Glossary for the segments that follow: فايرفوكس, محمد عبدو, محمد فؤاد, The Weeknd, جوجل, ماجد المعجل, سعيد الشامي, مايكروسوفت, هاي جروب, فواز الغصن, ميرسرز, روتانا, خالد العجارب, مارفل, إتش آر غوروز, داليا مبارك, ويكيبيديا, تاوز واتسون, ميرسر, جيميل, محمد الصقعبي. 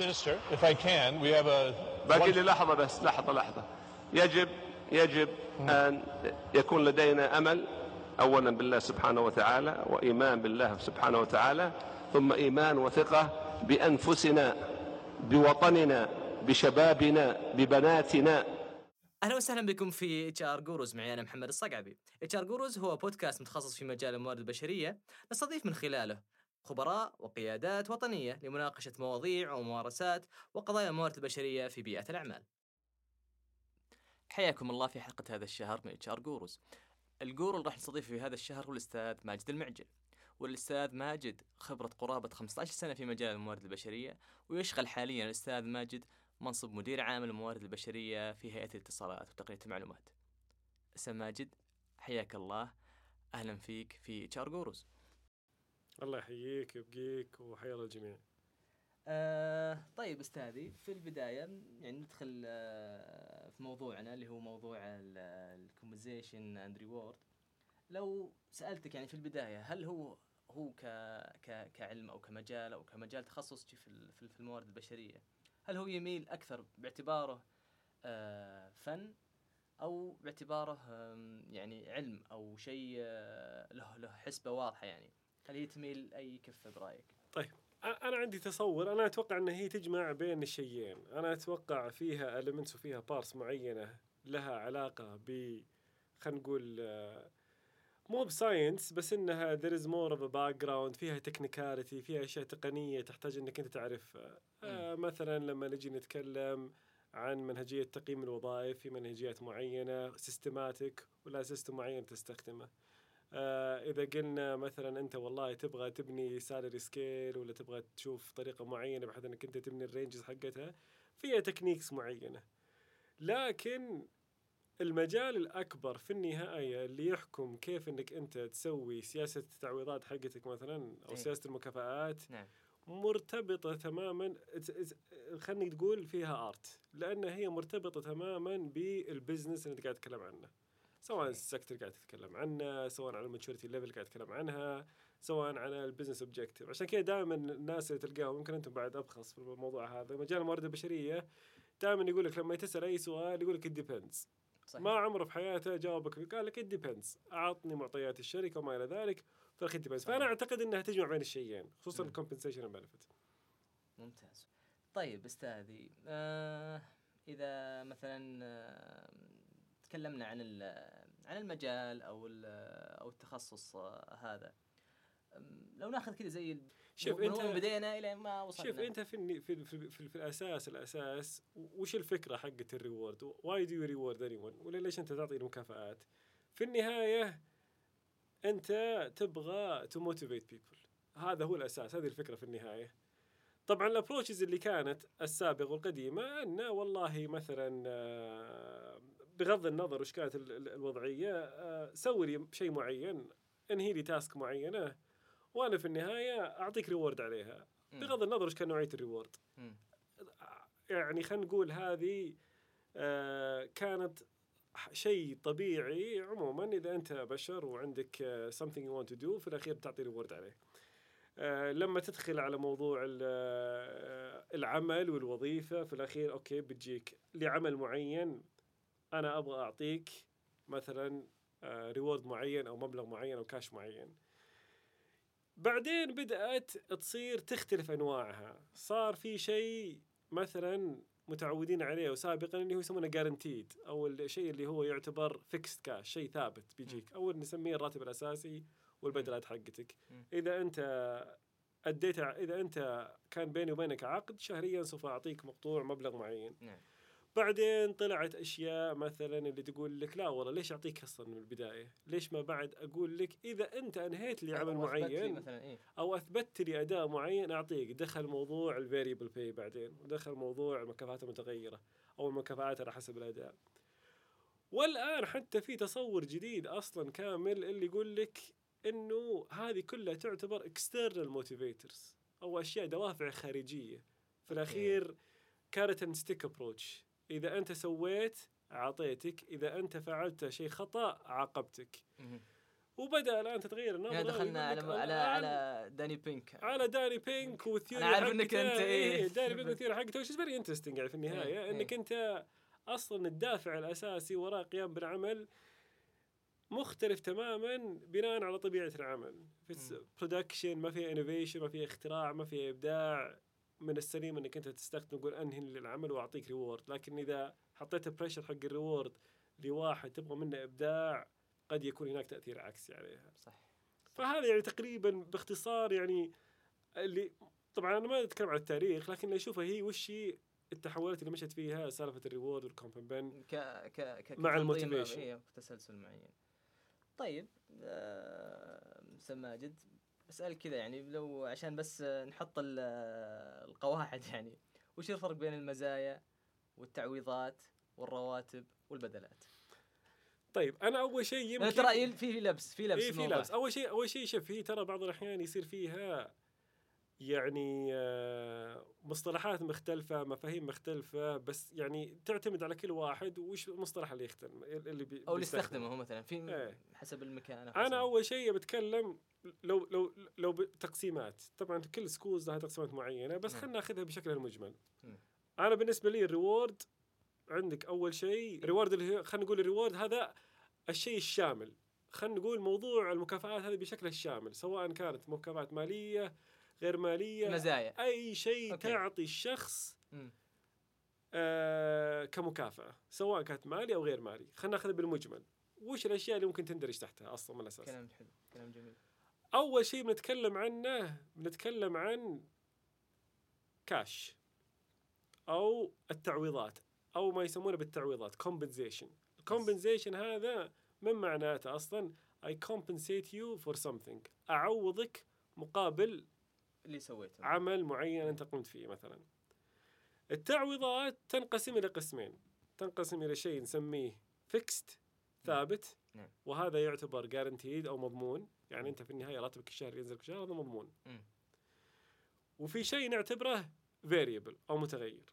باقي لي لحظة بس، لحظة. يجب أن يكون لدينا أمل أولا بالله سبحانه وتعالى، وإيمان بالله سبحانه وتعالى، ثم إيمان وثقة بأنفسنا، بوطننا، بشبابنا، ببناتنا. أهلا وسهلا بكم في إتش آر غوروز، معي أنا محمد الصقعبي. إتش آر غوروز هو بودكاست متخصص في مجال الموارد البشرية، نستضيف من خلاله خبراء وقيادات وطنية لمناقشة مواضيع وممارسات وقضايا الموارد البشرية في بيئة الأعمال. حياكم الله في حلقة هذا الشهر من إتش آر غوروز. الغورو اللي راح نستضيفه في هذا الشهر هو الأستاذ ماجد المعجل. والأستاذ ماجد خبرة قرابة 15 سنة في مجال الموارد البشرية، ويشغل حاليا الأستاذ ماجد منصب مدير عام الموارد البشرية في هيئة الاتصالات وتقنية المعلومات. أستاذ ماجد حياك الله، أهلا فيك في إتش آر غوروز. الله يحييك ويبقيك وحيا الله الجميع. طيب أستاذي، في البداية يعني ندخل في موضوعنا اللي هو موضوع الكومبنسيشن اند ريورد. لو سألتك يعني في البداية، هل هو كعلم أو كمجال أو كمجال تخصص في الموارد البشرية، هل هو يميل أكثر باعتباره فن أو باعتباره يعني علم أو شيء له حسبة واضحة؟ يعني هل هي تميل أي كفة برأيك؟ طيب أنا عندي تصور، أنا أتوقع أن هي تجمع بين الشيئين. أنا أتوقع فيها elements وفيها parts معينة لها علاقة ب خلينا نقول مو بساينس، بس إنها there is more of a background، فيها تكنيكاليتي، فيها أشياء تقنية تحتاج إنك أنت تعرف. مثلا لما نجي نتكلم عن منهجية تقييم الوظائف، في منهجيات معينة systematic ولا system معين تستخدمه. إذا قلنا مثلا أنت والله تبغى تبني سالري سكيل، ولا تبغى تشوف طريقة معينة بحيث أنك أنت تبني الرينجز حقتها، فيها تكنيكس معينة. لكن المجال الأكبر في النهاية اللي يحكم كيف أنك أنت تسوي سياسة التعويضات حقتك مثلا، أو سياسة المكافآت، مرتبطة تماما، خلني تقول فيها آرت، لأن هي مرتبطة تماما بالبزنس اللي أنت قاعد تتكلم عنه، سواء السكتر قاعد تتكلم عنه، سواء على الماتشوريتي ليفل قاعد تتكلم عنها، سواء على البزنس اوبجكتيف. عشان كذا دائما الناس اللي تلقاهم، ممكن انتم بعد ابخص في الموضوع هذا، مجال الموارد البشريه دائما يقول لك لما تسال اي سؤال يقول لك ديبندز. ما عمره في حياته جاوبك قال لك ديبندز، اعطني معطيات الشركه وما الى ذلك، فالخ ديبندز. فانا اعتقد انها تجمع بين الشيئين، خصوصا الكومبنسيشن والبنفيت. ممتاز. طيب استاذي، اذا مثلا تكلمنا عن المجال أو التخصص هذا، لو ناخذ كده زي من بدينا إلى ما وصلنا. شوف أنت في الأساس وش الفكرة حقة الريورد؟ why do you reward anyone؟ ولا ليش أنت تعطي المكافآت؟ في النهاية أنت تبغى to motivate people، هذا هو الأساس، هذه الفكرة في النهاية. طبعا الابروتشز اللي كانت السابقة والقديمة أن والله مثلا بغض النظر وش كانت الوضعية، سوي لي شيء معين، انهي لي تاسك معينة، وأنا في النهاية أعطيك ريورد عليها، بغض النظر وش كان نوعية الريورد. يعني خلينا نقول هذه كانت شيء طبيعي عموما، إذا أنت بشر وعندك something you want to do، في الأخير بتعطي ريورد عليه. لما تدخل على موضوع العمل والوظيفة، في الأخير أوكي بتجيك لعمل معين، أنا أبغى أعطيك مثلا ريورد معين أو مبلغ معين أو كاش معين. بعدين بدأت تصير تختلف أنواعها، صار في شيء مثلا متعودين عليه وسابقا اللي هو يسمونه جارنتيد، أو الشيء اللي هو يعتبر فيكست كاش، شيء ثابت بيجيك، أو نسميه الراتب الأساسي والبدلات حقتك. إذا أنت أديت، إذا أنت كان بيني وبينك عقد شهريا، سوف أعطيك مقطوع مبلغ معين. بعدين طلعت أشياء مثلا اللي تقول لك لا والله ليش أعطيك أصلا من البداية، ليش ما بعد أقول لك إذا أنت أنهيت لي عمل معين أو أثبتت لي أداء معين أعطيك. دخل موضوع الفاريبل باي بعدين، ودخل موضوع المكافآت المتغيرة أو المكافآت على حسب الأداء. والآن حتى في تصور جديد أصلا كامل اللي يقول لك إنه هذه كلها تعتبر external motivators أو أشياء دوافع خارجية. في الأخير carrot and stick approach، إذا أنت سويت عطيتك، إذا أنت فعلت شيء خطأ عاقبتك. وبدأ الآن تتغير النمط. دخلنا على داني بينك وثيوري. أنا عارف إنك أنت إيه داني بينك وثيوري حقته وش very interesting يعني في النهاية إنك أنت أصلاً الدافع الأساسي وراء قيام بالعمل مختلف تماماً بناء على طبيعة العمل. في production ما فيها innovation، ما فيها اختراع، ما فيها إبداع. من السليم إنك أنت تستخدم تقول أنهي للعمل وأعطيك reward، لكن إذا حطيت pressure حق الريورد لواحد تبغى منه إبداع قد يكون هناك تأثير عكسي عليها. صح. فهذا يعني تقريبا باختصار يعني اللي طبعا أنا ما أتكلم عن التاريخ لكن اللي أشوفه هي وش التحولات اللي مشت فيها سالفة الريورد والكومبنبن مع الموتيفيشن تسلسل معين. طيب ماجد أسأل كذا يعني لو عشان بس نحط القواعد يعني وش الفرق بين المزايا والتعويضات والرواتب والبدلات؟ طيب أنا أول شيء يمكن ترى في لبس أول شيء شف فيه ترى بعض الأحيان يصير فيها يعني مصطلحات مختلفة مفاهيم مختلفة بس يعني تعتمد على كل واحد وش المصطلح اللي يختلف أو اللي يستخدمه مثلا في حسب المكان. أنا أول شيء بتكلم لو تقسيمات طبعا كل سكولز لها تقسيمات معينة بس خلنا ناخذها بشكل المجمل. أنا بالنسبة لي الريورد عندك أول شيء ريورد اللي خلينا نقول الريورد هذا الشيء الشامل، خلينا نقول موضوع المكافآت هذا بشكلها الشامل سواء كانت مكافآت مالية غير مالية مزايا أي شيء تعطي الشخص كمكافأة سواء كانت مالية أو غير مالية. خلينا نأخذ بالمجمل وش الأشياء اللي ممكن تندرج تحتها أصلا من الأساس. كلام حلو كلام جميل. أول شيء بنتكلم عن كاش أو التعويضات أو ما يسمونه بالتعويضات compensation. compensation هذا من معناته أصلاً I compensate you for something، أعوضك مقابل اللي سويته عمل معين أنت قمت فيه مثلاً. التعويضات تنقسم إلى قسمين، تنقسم إلى شيء نسميه fixed ثابت وهذا يعتبر guaranteed أو مضمون، يعني أنت في النهاية راتبك الشهر ينزل كل شهر هذا مضمون. وفي شيء نعتبره variable أو متغير.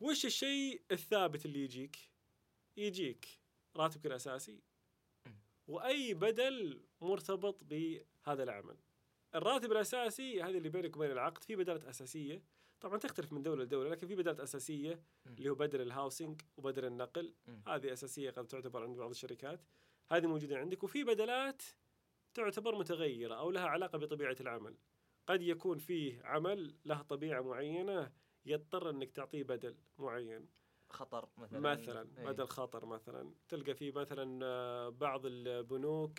وش الشيء الثابت اللي يجيك راتبك الأساسي وأي بدل مرتبط بهذا العمل. الراتب الأساسي هذا اللي بينك وبين العقد في بدلات أساسية طبعا تختلف من دولة لدولة لكن في بدلات أساسية اللي هو بدل الهاوسينج وبدل النقل، هذه أساسية قد تعتبر عند بعض الشركات، هذه موجودة عندك. وفي بدلات تعتبر متغيرة أو لها علاقة بطبيعة العمل، قد يكون فيه عمل له طبيعة معينة يضطر انك تعطيه بدل معين خطر مثلا بدل خطر مثلا، تلقى فيه مثلا بعض البنوك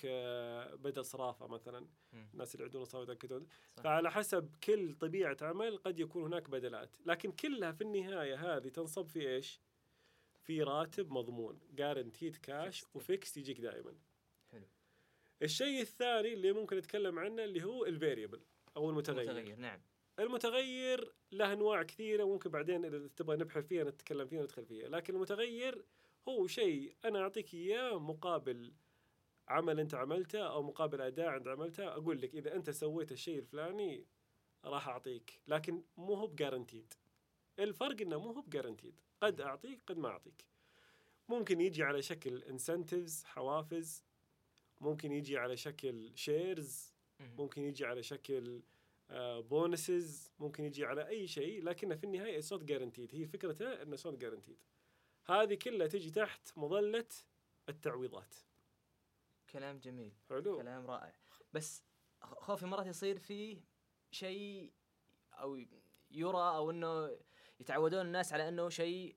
بدل صرافه مثلا الناس اللي عندهم صرافه يتاكدون، فعلى حسب كل طبيعه عمل قد يكون هناك بدلات لكن كلها في النهايه هذه تنصب في ايش؟ في راتب مضمون guaranteed كاش وفيكس يجيك دائما. حلو. الشيء الثاني اللي ممكن نتكلم عنه اللي هو الفاريبل او المتغير. نعم. المتغير له أنواع كثيرة وممكن بعدين إذا تبغى نبحث فيها نتكلم فيها وندخل فيها، لكن المتغير هو شيء أنا أعطيك إياه مقابل عمل أنت عملته أو مقابل أداء أنت عملته، أقول لك إذا أنت سويت الشيء الفلاني راح أعطيك لكن مو هو بجارنتيد. الفرق إنه مو هو بجارنتيد، قد أعطيك قد ما أعطيك. ممكن يجي على شكل incentives حوافز، ممكن يجي على شكل shares، ممكن يجي على شكل بونسز، ممكن يجي على أي شيء لكن في النهاية it's not guaranteed. هي فكرتها إنه it's not guaranteed. هذه كلها تجي تحت مظلة التعويضات. كلام جميل. حلو. كلام رائع. بس خوفي مرات يصير فيه شيء أو يرى أو إنه يتعودون الناس على إنه شيء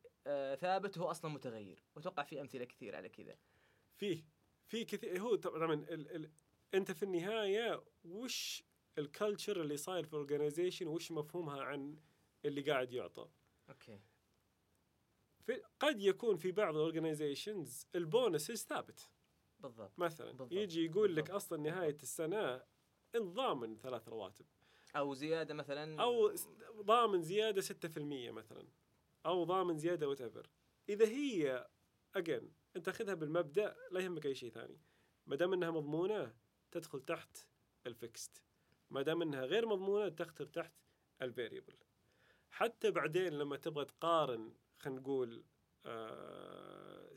ثابت هو أصلا متغير، وتوقع فيه أمثلة كثير على كذا. في كثير هو طبعا أنت في النهاية وش الكالتشر اللي صاير في الأورجانيزيشن وش مفهومها عن اللي قاعد يعطى. أوكي. قد يكون في بعض الأورجانيزيشنز البونسز ثابت. بالضبط. مثلاً بالضبط. يجي يقول بالضبط. لك أصلاً نهاية السنة ضامن 3 رواتب. أو زيادة مثلاً. أو ضامن زيادة 6% مثلاً. أو ضامن زيادة whatever. إذا هي again أنت أخذها بالمبدأ لا يهمك أي شيء ثاني. مدام أنها مضمونة تدخل تحت الفكست. ما دام انها غير مضمونه تختر تحت الفاريبل. حتى بعدين لما تبغى تقارن خلينا نقول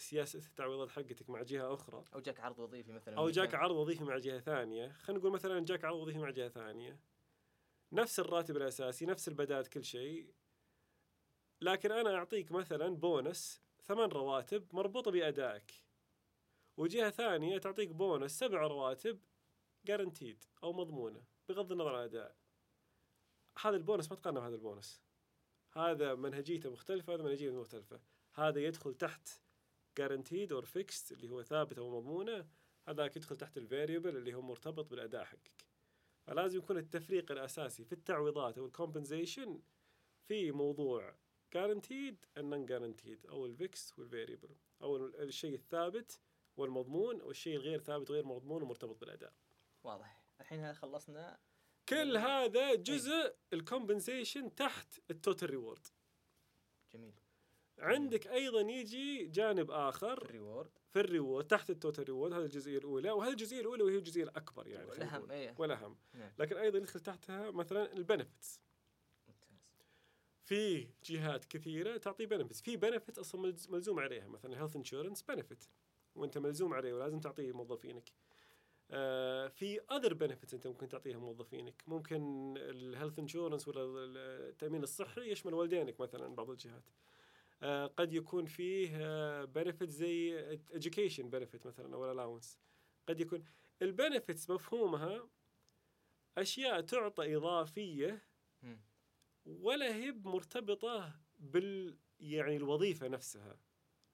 سياسة التعويضات حقتك مع جهة أخرى، أو جاك عرض وظيفي مثلا، أو جاك عرض وظيفي مع جهة ثانية. خلينا نقول مثلا جاك عرض وظيفي مع جهة ثانية، نفس الراتب الأساسي، نفس البدات، كل شيء، لكن أنا أعطيك مثلا بونس 8 رواتب مربوطة بأدائك، وجهة ثانية تعطيك بونس 7 رواتب جارنتيد أو مضمونة بغض النظر عن الأداء. هذا البونس ما تقارنه بهذا البونس، هذا منهجيته مختلفة، هذا منهجيته مختلفة. هذا يدخل تحت guaranteed or fixed اللي هو ثابت أو مضمونة، هذاك يدخل تحت الفاريبل اللي هو مرتبط بالأداء حقك. فلازم يكون التفريق الأساسي في التعويضات أو الcompensation في موضوع guaranteed and non-guaranteed، أو الفيكس والفاريبل، أو الشيء الثابت والمضمون، والشيء الغير ثابت وغير مضمون ومرتبط بالأداء. واضح. الحين خلصنا كل هذا جزء الكومبنسيشن تحت التوتال ريورد. جميل. عندك أيضا يجي جانب آخر في الريورد تحت التوتال ريورد. هذا الجزئية الأولى، وهذه الجزئية الأولى وهي الجزئية الأكبر يعني والأهم. إيه. والأهم. نعم. لكن أيضا يدخل تحتها مثلا البنفتس. ممتاز. في جهات كثيرة تعطي بنفتس، في بنفتس أصلا ملزوم عليها، مثلا هيلث انشورنس بنفت وأنت ملزوم عليه ولازم تعطيه موظفينك. في other benefits أنت ممكن تعطيها موظفينك، ممكن الهيلث انشورنس ولا التأمين الصحي يشمل والدينك مثلاً، بعض الجهات. قد يكون فيه benefits زي education benefit مثلاً أو allowance. قد يكون الbenefits مفهومها أشياء تعطى إضافية ولا هي مرتبطة بال يعني الوظيفة نفسها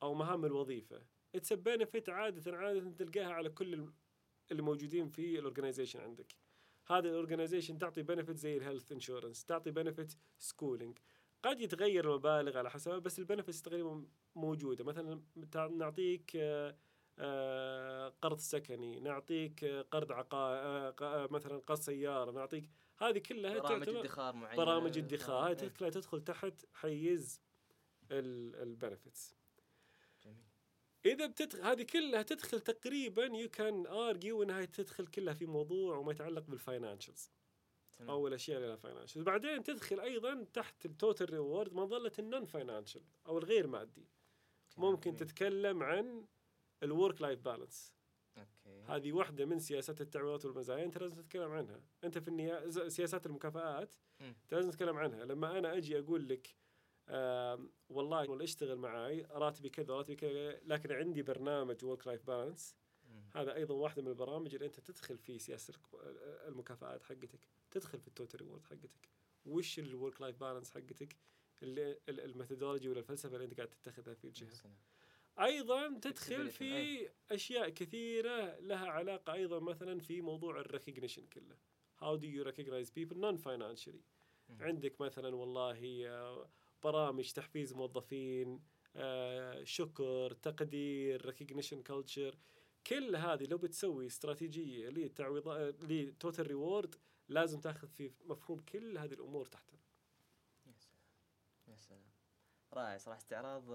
أو مهام الوظيفة. it's a benefit عادة تلقاها على كل اللي موجودين في الأورجانيزيشن عندك. هذا الأورجانيزيشن تعطي بنفيت زي الهيلث إنشورنس، تعطي بنفيت سكولينج، قد يتغير المبالغ على حسب، بس البنفيتس تقريبا موجودة. مثلا نعطيك قرض سكني، نعطيك قرض عقار، مثلا قرض سيارة، نعطيك هذه كلها برامج ادخار معينة، برامج ادخار كلها تدخل تحت حيز البنفيتس. إذا هذه كلها تدخل تقريباً you can argue إنها تدخل كلها في موضوع وما يتعلق بالفاينانشلز أو الأشياء اللي لها فاينانشلز. بعدين تدخل أيضاً تحت التوتال ريورد مظلة النون فاينانشل أو الغير مادي. ممكن تتكلم عن الورك لايف بالانس. هذه واحدة من سياسات التعويضات والمزايا، أنت لازم تتكلم عنها. أنت في النهاية سياسات المكافآت أنت لازم تتكلم عنها. لما أنا أجي أقول لك والله اللي اشتغل معاي راتبي كذا راتبي كذا، لكن عندي برنامج ورك لايف بالانس، هذا أيضا واحدة من البرامج اللي أنت تدخل في سياسة المكافآت حقتك، تدخل في التوتال ريورد حقتك. وش الورك لايف بالانس حقتك، الميثودولوجي ولا الفلسفة اللي أنت قاعد تتخذها في الجهة. أيضا تدخل في أشياء كثيرة لها علاقة أيضا مثلا في موضوع الريكوجنيشن كله. How do you recognize people non-financially؟ عندك مثلا والله برامج تحفيز موظفين، شكر، تقدير، ريكوجنيشن كلتشر. كل هذه لو بتسوي استراتيجية للتعويضات للتوتال ريورد لازم تاخذ في مفهوم كل هذه الأمور تحتها. يا سلام يا سلام، رائع صراحة، استعراض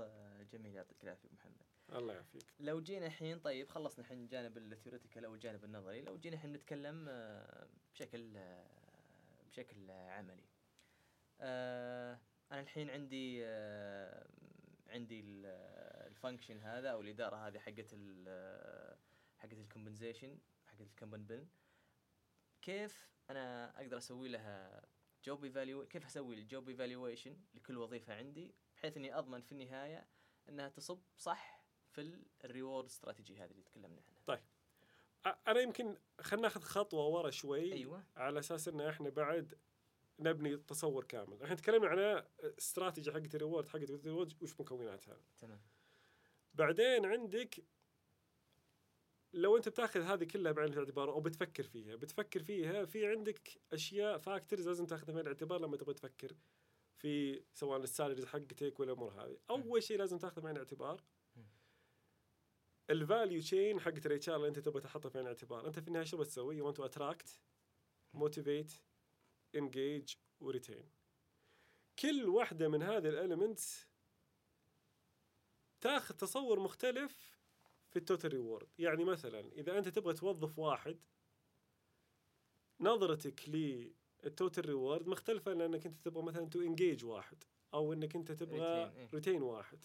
جميل، يعطيك العافية محمد. الله يعافيك. لو جينا الحين، طيب خلصنا الحين جانب الثيوريتيكال أو الجانب النظري، لو جينا الحين نتكلم بشكل عملي. أنا الحين عندي الفانكشن هذا أو الإدارة هذه حقت الكومبنسيشن، حقت الكومبنبن. كيف أنا أقدر أسوي لها جوب إيفاليو؟ كيف أسوي الجوب إيفاليويشن لكل وظيفة عندي بحيث إني أضمن في النهاية أنها تصب صح في الريورد استراتيجي هذه اللي تكلمنا عنها؟ طيب أنا يمكن خلنا نأخذ خطوة ورا شوي. أيوة. على أساس إن إحنا بعد نبني تصور كامل. احنا تكلمنا عن استراتيجية حقت الريورد، حقت الريورد وش مكوناتها. تمام. بعدين عندك لو انت بتاخذ هذه كلها بعين الاعتبار او بتفكر فيها، في عندك اشياء فاكتورز لازم تاخذها بعين الاعتبار لما تبغى تفكر في سواء السالاريز حقتك ولا الامور هذه. اول شيء لازم تاخذه بعين الاعتبار الفاليو تشين حقت الاتش ار اللي انت تبغى تحطها بعين الاعتبار. انت في النهايه شو بتسوي؟ you want to attract, motivate, engage و retain. كل واحدة من هذه الاليمنتس تاخذ تصور مختلف في التوتال ريورد. يعني مثلا إذا أنت تبغى توظف واحد، نظرتك للتوتال ريورد مختلفة، لأنك أنت تبغى مثلا to engage واحد، أو أنك أنت تبغى retain واحد،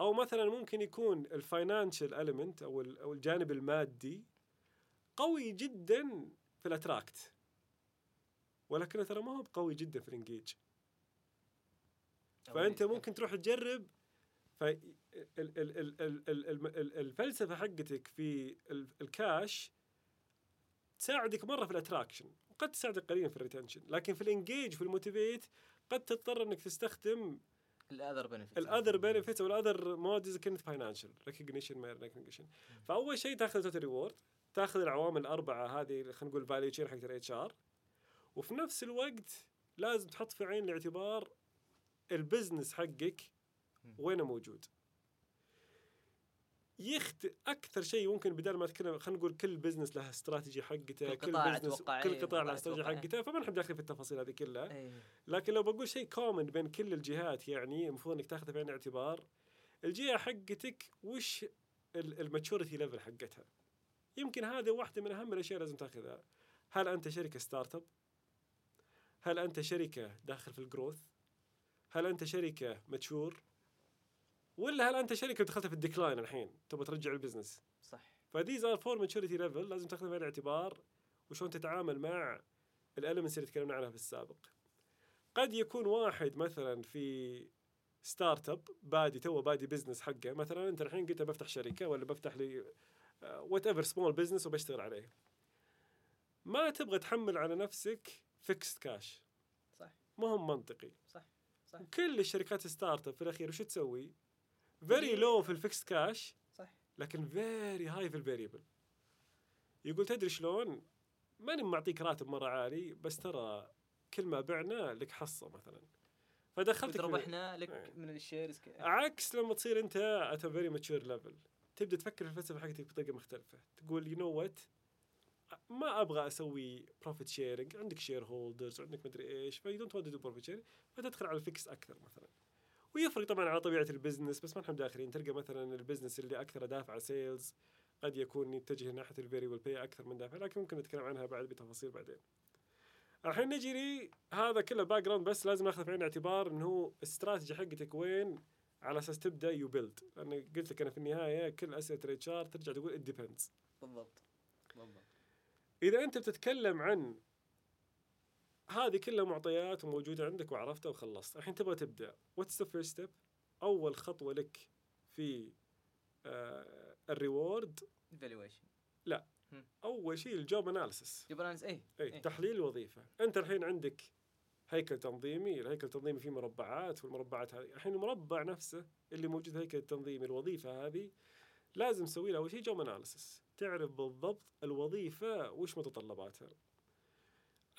أو مثلا ممكن يكون الفاينانشال أليمنت أو الجانب المادي قوي جدا في الأتراكت، ولكن ترى ما هو قوي جدا في الإنجيج. فأنت ممكن تروح تجرب. فالفلسفة حقتك في الكاش تساعدك مرة في الأتراكشن، وقد تساعدك قليلا في الريتنشن، لكن في الإنجيج وفي الموتيفيت قد تضطر أنك تستخدم الأذر بنفيت أو الأذر مودز كنت فاينانشل ريكوجنيشن ما ريكوجنيشن. فأول شيء تأخذ توتال ريورد، تأخذ العوامل الأربعة هذه، خلينا نقول فاليو تشين حقت الاتش ار، وفي نفس الوقت لازم تحط في عين الاعتبار البزنس حقك وينه موجود. أكثر شيء ممكن بدل ما أتكلم، خلينا نقول كل بزنس لها استراتيجي حقتها، كل قطاع لها استراتيجي حقتها، فما نحب داخل في التفاصيل هذه كلها. لكن لو بقول شيء كومن بين كل الجهات، يعني المفروض إنك تأخذ بعين الاعتبار الجهة حقتك وش الماتشوريتي ليفل حقتها. يمكن هذا واحدة من أهم الأشياء لازم تأخذها. هل أنت شركة ستارت اب؟ هل أنت شركة داخل في الجروث؟ هل أنت شركة ماتشور؟ ولا هل أنت شركة دخلت في الديكلاين الحين تبغى ترجع البزنس؟ صح. فديز آر فور ماتشوريتي ليفل لازم تاخذها بعين الاعتبار، وشون تتعامل مع الالمنتس اللي تكلمنا عنها في السابق. قد يكون واحد مثلا في ستارت اب بادي بزنس حقه، مثلا انت الحين قلت بفتح شركة ولا بفتح لي وات ايفر سمول بزنس وبشتغل عليه، ما تبغى تحمل على نفسك فيكس كاش. صح. ما هم منطقي. صح. كل الشركات ستارت اب في الاخير وش تسوي؟ very low في الفيكس كاش، صح، لكن very high في الفاريبل. يقول تدري شلون؟ ماني معطيك راتب مرة عالي، بس ترى كل ما بعنا لك حصة مثلا، فدخلتك ربحنا لك من الشيرز. عكس لما تصير انت at a very mature level، تبدأ تفكر في الفلسفة حقتك بطريقة مختلفة. تقول you know what، ما أبغى أسوي profit sharing، عندك shareholders وعندك مدري إيش، فا you don't want to do profit sharing، فتدخل على الفيكس أكثر مثلا. ويفرق طبعا على طبيعة البزنس، بس ما نحن داخلين. تلقى مثلا البزنس اللي أكثر دافع سيلز قد يكون يتجه ناحية الفاريبل باي أكثر من دافع، لكن ممكن نتكلم عنها بعد بتفاصيل بعدين. الحين نجي لي هذا كله باك جراوند، بس لازم ناخذ في عين الاعتبار إنه استراتيجي حقتك وين على أساس تبدأ يبيلد. لأن قلت لك أنا في النهاية كل أسئلة الاتش ار ترجع تقول it depends. بالضبط. إذا أنت بتتكلم عن هذه كلها معطيات وموجودة عندك وعرفتها وخلصت، الحين تبغى تبدأ what's the first step. أول خطوة لك في الريورد evaluation، لا أول شيء الجوب أناليسيس. جوب أناليسيس أي تحليل الوظيفة. أنت الحين عندك هيكل تنظيمي، الهيكل التنظيمي فيه مربعات، والمربعات هذه الحين المربع نفسه اللي موجود في هيكل التنظيمي، الوظيفة هذه لازم تسوي لها أول شيء جوب أناليسيس، تعرف بالضبط الوظيفة وش متطلباتها.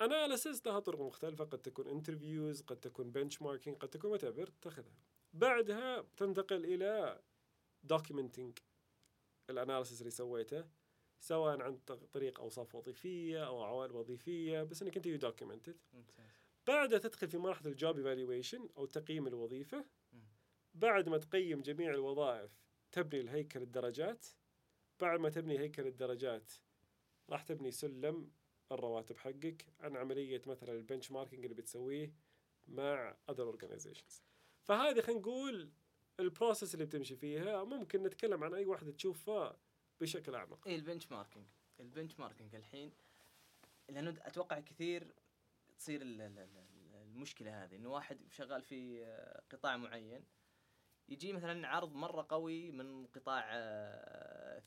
أناليسيس لها طرق مختلفة، قد تكون انترفيوز، قد تكون بنش ماركينج، قد تكون متابر تاخذها. بعدها تنتقل إلى دوكيومنتينج الأناليسيس اللي سويته، سواء عن طريق أوصاف وظيفية أو عوائل وظيفية، بس إنك أنت يدوكيومنتد. بعدها تدخل في مرحلة الجوب إيفاليويشن أو تقييم الوظيفة. بعد ما تقيم جميع الوظائف تبني الهيكل الدرجات. بعد ما تبني هيكل الدرجات راح تبني سلم الرواتب حقك عن عملية مثلا البنش ماركينج اللي بتسويه مع other organizations. فهذه خلينا نقول البروسيس اللي بتمشي فيها. ممكن نتكلم عن أي واحدة تشوفها بشكل أعمق. البنش ماركينج الحين، لأنه أتوقع كثير تصير المشكلة هذه، إنه واحد شغال في قطاع معين يجي مثلا عرض مرة قوي من قطاع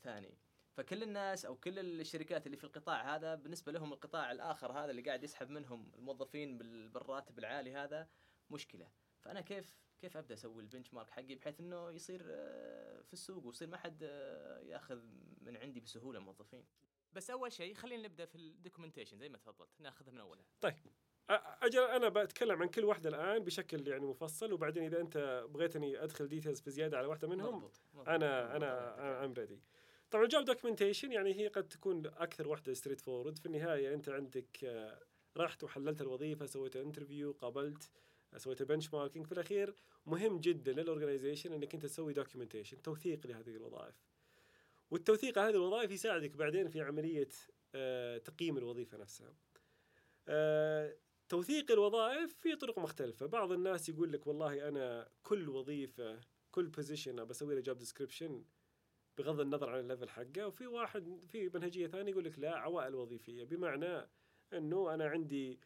ثاني، فكل الناس أو كل الشركات اللي في القطاع هذا بالنسبة لهم القطاع الآخر هذا اللي قاعد يسحب منهم الموظفين بالراتب العالي هذا مشكلة. فأنا كيف أبدأ أسوي البنش مارك حقي بحيث أنه يصير في السوق ويصير ما حد يأخذ من عندي بسهولة موظفين؟ بس أول شيء خلينا نبدأ في الدوكومنتيشن زي ما تفضلت، نأخذها من أولها. طيب أجل أنا بأتكلم عن كل واحدة الآن بشكل يعني مفصل، وبعدين إذا أنت بغيتني أدخل ديتيلز في زيادة على واحدة منهم. مضبط. أنا I'm ready. طبعاً جوب دوكيومنتيشن يعني هي قد تكون أكثر واحدة ستريت فورورد. في النهاية أنت عندك رحت وحللت الوظيفة، سويت انترفيو، قابلت، سويت بنش ماركينج. في الأخير مهم جدا للأورجانيزيشن أنك أنت تسوي دوكيومنتيشن، توثيق لهذه الوظائف، والتوثيق هذه الوظائف يساعدك بعدين في عملية تقييم الوظيفة نفسها. توثيق الوظائف في طرق مختلفة. بعض الناس يقول لك والله أنا كل وظيفة كل بوزيشن بسوي له جوب ديسكريبشن بغض النظر عن الليفل حقه. وفي واحد في منهجية ثانية يقول لك لا، عوائل وظيفية، بمعنى انه انا عندي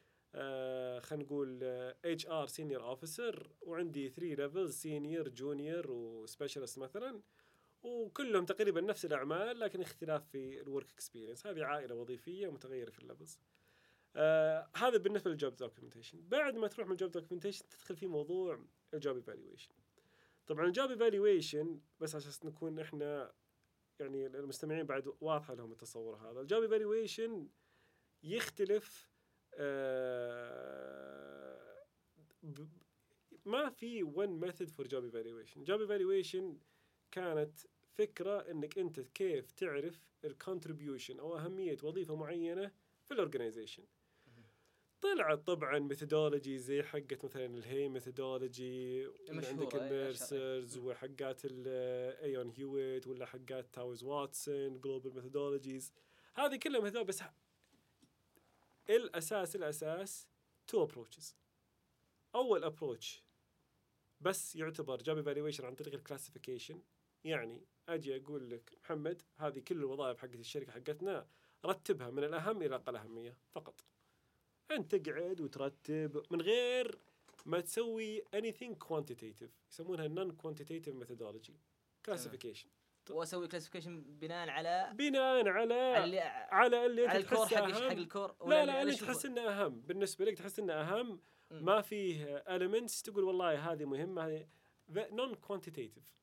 خلينا نقول HR senior officer وعندي 3 levels senior junior وspecialist مثلا، وكلهم تقريبا نفس الاعمال لكن اختلاف في الورك اكسبيرينس. هذه عائلة وظيفية متغيرة في الليفلز. هذا بالنسبة للجوب دوكيومنتيشن. بعد ما تروح من الجوب دوكيومنتيشن تدخل في موضوع الجوب ايفالويشن. طبعا الجوب ايفالويشن بس عشان نكون احنا يعني المستمعين بعد واضحة لهم التصور هذا، الجوب ايفالويشن يختلف، ما في one method for job evaluation. job evaluation كانت فكرة انك انت كيف تعرف الcontribution او اهمية وظيفة معينة في الorganization. طلعت طبعا methodology زي حقت مثلا الهي methodology، عندك الميرسرز وحقات الايون هيويت ولا حقات تاوز واتسون global methodologies، هذه كلها مثلا. بس الأساس 2 approaches. أول approach بس يعتبر job evaluation عن طريق الكلاسيفيكيشن، يعني أجي أقول لك محمد هذه كل الوظائف حقت الشركة حقتنا رتبها من الأهم إلى أقل أهمية فقط. أنت تقعد وترتب من غير ما تسوي anything quantitative، يسمونها non-quantitative methodology classification. واسوي كلاسيفيكيشن بناء على اللي انت تحس حق الكور، لا اللي تحس انه اهم بالنسبه لك، تحس انه اهم، ما فيه elements تقول والله هذه مهمه، هذه نون كوانتيتيف،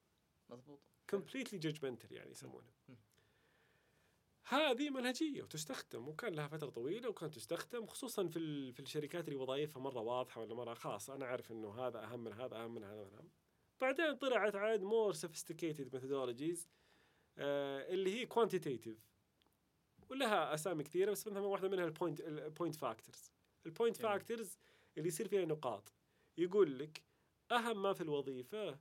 مضبوط، completely judgmental يعني يسمونه. هذه منهجيه وتستخدم، وكان لها فتره طويله وكانت تستخدم خصوصا في الشركات اللي وظائفها مره واضحه ولا مره خاص، انا عارف انه هذا اهم من هذا، اهم من هذا، اهم. بعدين طلعت عاد مور سوفيستيكيتد ميثودولوجيز اللي هي كوانتيتيتيف، ولها اسامي كثيره، بس منها واحده منها البوينت فاكتورز. البوينت فاكتورز اللي يصير فيها نقاط، يقول لك اهم ما في الوظيفه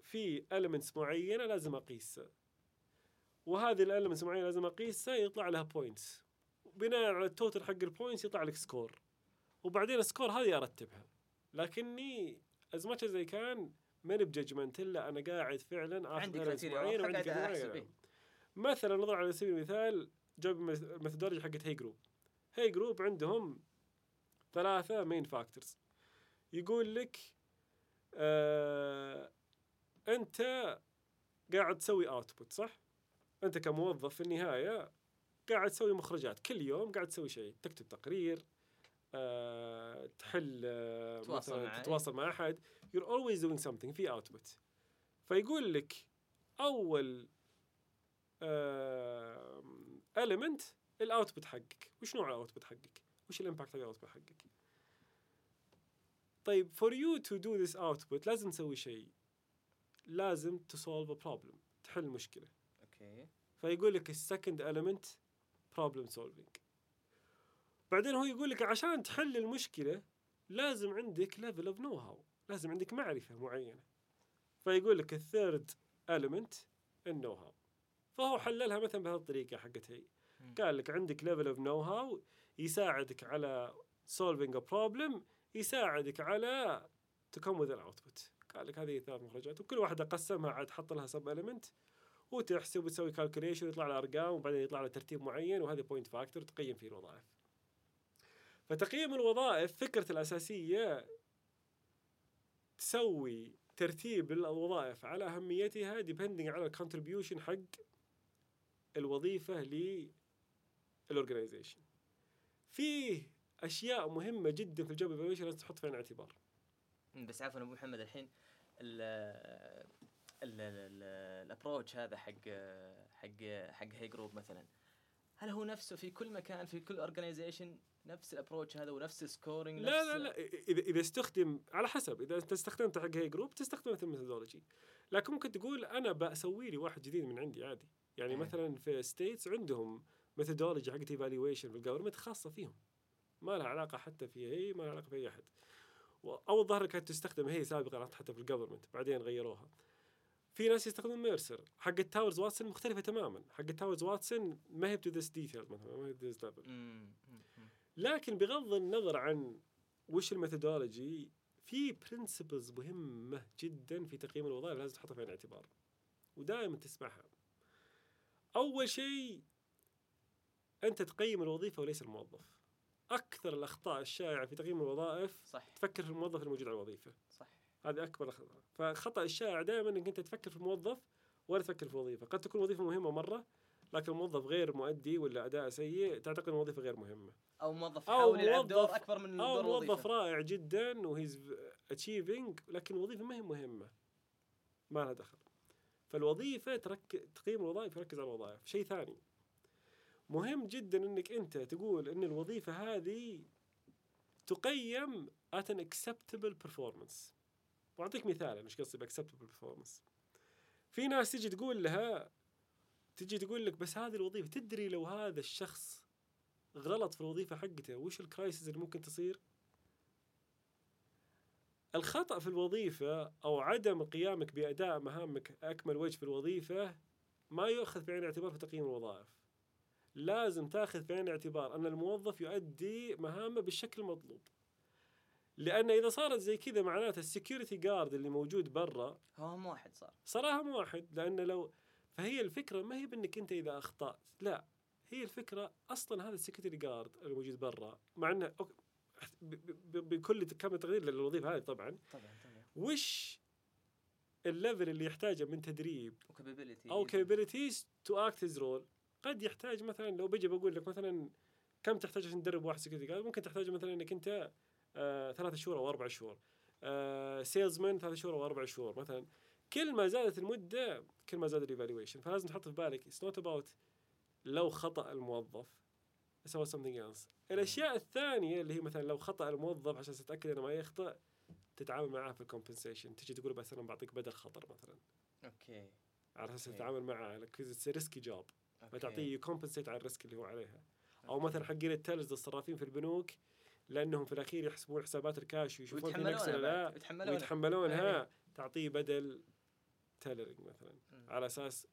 في elements معينه لازم اقيسها، وهذه الالمنتس معينه لازم اقيسها يطلع لها بوينتس، وبناء على التوتال حق البوينتس يطلع لك سكور، وبعدين السكور هذه ارتبها. لكني أزمتها زي كان من بججمنت، إلا أنا قاعد فعلا أخذ معين وعندي كثير. مثلا نضع على سبيل المثال جاب الميثودولوجيا حقت هاي جروب عندهم 3 مين فاكتورز، يقول لك أنت قاعد تسوي أوتبوت، صح؟ أنت كموظف في النهاية قاعد تسوي مخرجات كل يوم، قاعد تسوي شيء، تكتب تقرير، تحل، تتواصل مع أحد، you're always doing something في output. فيقول لك أول element الoutput حقك، وش نوع الoutput حقك، وش الimpact على الoutput حقك. طيب for you to do this output لازم تسوي شيء، لازم to solve a problem، تحل مشكلة. okay. فيقول لك second element problem solving. بعدين هو يقول لك عشان تحل المشكلة لازم عندك level of know-how، لازم عندك معرفة معينة. فيقول لك الثيرد element know-how. فهو حللها مثلا بهذه الطريقة حقت هي، قال لك عندك level of know-how يساعدك على solving a problem، يساعدك على to come with an output. قال لك هذه 3 مخرجات، وكل واحدة قسمها عاد حط لها sub element، وتحسب وتسوي calculation ويطلع لها أرقام، وبعدين يطلع لها ترتيب معين، وهذا point factor تقيم فيه الوظائف. فتقييم الوظائف فكرة الأساسية تسوي ترتيب الوظائف على أهميتها depending على contribution حق الوظيفة للorganization. فيه أشياء مهمة جدا في الجوب evaluation لازم تحط فيها الاعتبار. بس عفوا أبو محمد، الحين الابروتش هذا حق هاي جروب مثلا، هل هو نفسه في كل مكان في كل organization نفس الابروتش هذا ونفس السكورينج؟ لا اذا استخدم على حسب، اذا انت استخدمت حق هاي جروب تستخدم مثل الميثودولوجي، لكن ممكن تقول انا بسوي لي واحد جديد من عندي عادي. يعني مثلا في ستيتس عندهم ميثودولوجي حق ايفالويشن بالجورمنت خاصه فيهم، ما لها علاقه حتى في هي، ما لها علاقه في اي احد، او الظاهر كانت تستخدم هي سابقا حتى في الجورمنت بعدين غيروها. في ناس يستخدمون ميرسر حق التاورز واتسون مختلفه تماما، حق التاورز واتسون ما هي بديس ديتيلز مثلا، ما هي بديس ليفل. لكن بغض النظر عن وش الميثودولوجي، في برنسبلز مهمة جدا في تقييم الوظائف لازم تحطها في عين الاعتبار ودائما تسمعها. أول شيء أنت تقيم الوظيفة وليس الموظف. أكثر الأخطاء الشائعة في تقييم الوظائف صح. تفكر في الموظف الموجود على الوظيفة صح. هذه أكبر الأخطاء. فخطأ الشائع دائما أنك أنت تفكر في الموظف ولا تفكر في الوظيفة. قد تكون الوظيفة مهمة مرة لكن الموظف غير مؤدي ولا أداء سيء تعتقد الوظيفة غير مهمة، أو موظف يحاول يلعب دور أكبر من دور الوظيفة، أو موظف رائع جدا وهيز أتشيفينج لكن الوظيفة ما هي مهمة ما لها دخل. فالوظيفة تقييم الوظائف يركز على الوظائف. شيء ثاني مهم جدا أنك أنت تقول أن الوظيفة هذه تقيم at an acceptable performance. وأعطيك مثال مش قصدي acceptable performance. في ناس تجي تقول لك بس هذه الوظيفة، تدري لو هذا الشخص غلط في الوظيفة حقته وش الكرايسيس اللي ممكن تصير؟ الخطأ في الوظيفة أو عدم قيامك بأداء مهامك أكمل وجه في الوظيفة ما يؤخذ بعين الاعتبار في تقييم الوظائف. لازم تأخذ بعين الاعتبار أن الموظف يؤدي مهامه بالشكل المطلوب، لأن إذا صارت زي كذا معناته السيكيورتي جارد اللي موجود برا هم واحد صراهم واحد. لأن لو فهي الفكرة ما هي بأنك أنت إذا أخطأت، لا، هي الفكرة أصلا هذا السيكيورتي جارد الموجود برا مع أنه بكل كامل تقدير للوظيفة هذه طبعا وش الليفل اللي يحتاجه من تدريب أو capabilities to act his role. قد يحتاج مثلا لو بيجي بقول لك مثلا كم تحتاج عشان تدرب واحد سيكيورتي جارد، ممكن تحتاج مثلا أنك أنت 3 شهور أو 4 شهور، salesman 3 شهور أو 4 شهور مثلا. كل ما زادت المدة كل ما زاد الإيفالويشن. فلازم تحط في بالك it's not about لو خطأ الموظف it's about something else. الأشياء الثانية اللي هي مثلا لو خطأ الموظف عشان تتأكد أنه ما يخطأ تتعامل معاه في الكومبنسيشن. تجي تقول بس أنا بعطيك بدل خطر مثلا أوكي على أساس تتعامل معاه لكوز ريسكي جوب، فتعطيه compensate على الريسك اللي هو عليها. أو مثلا حقين التلز الصرافين في البنوك لأنهم في الأخير يحسبون حسابات الكاش ويشوفون في نقص لا ويتحملونها، تعطيه بدل تيلرينج مثلا على أساس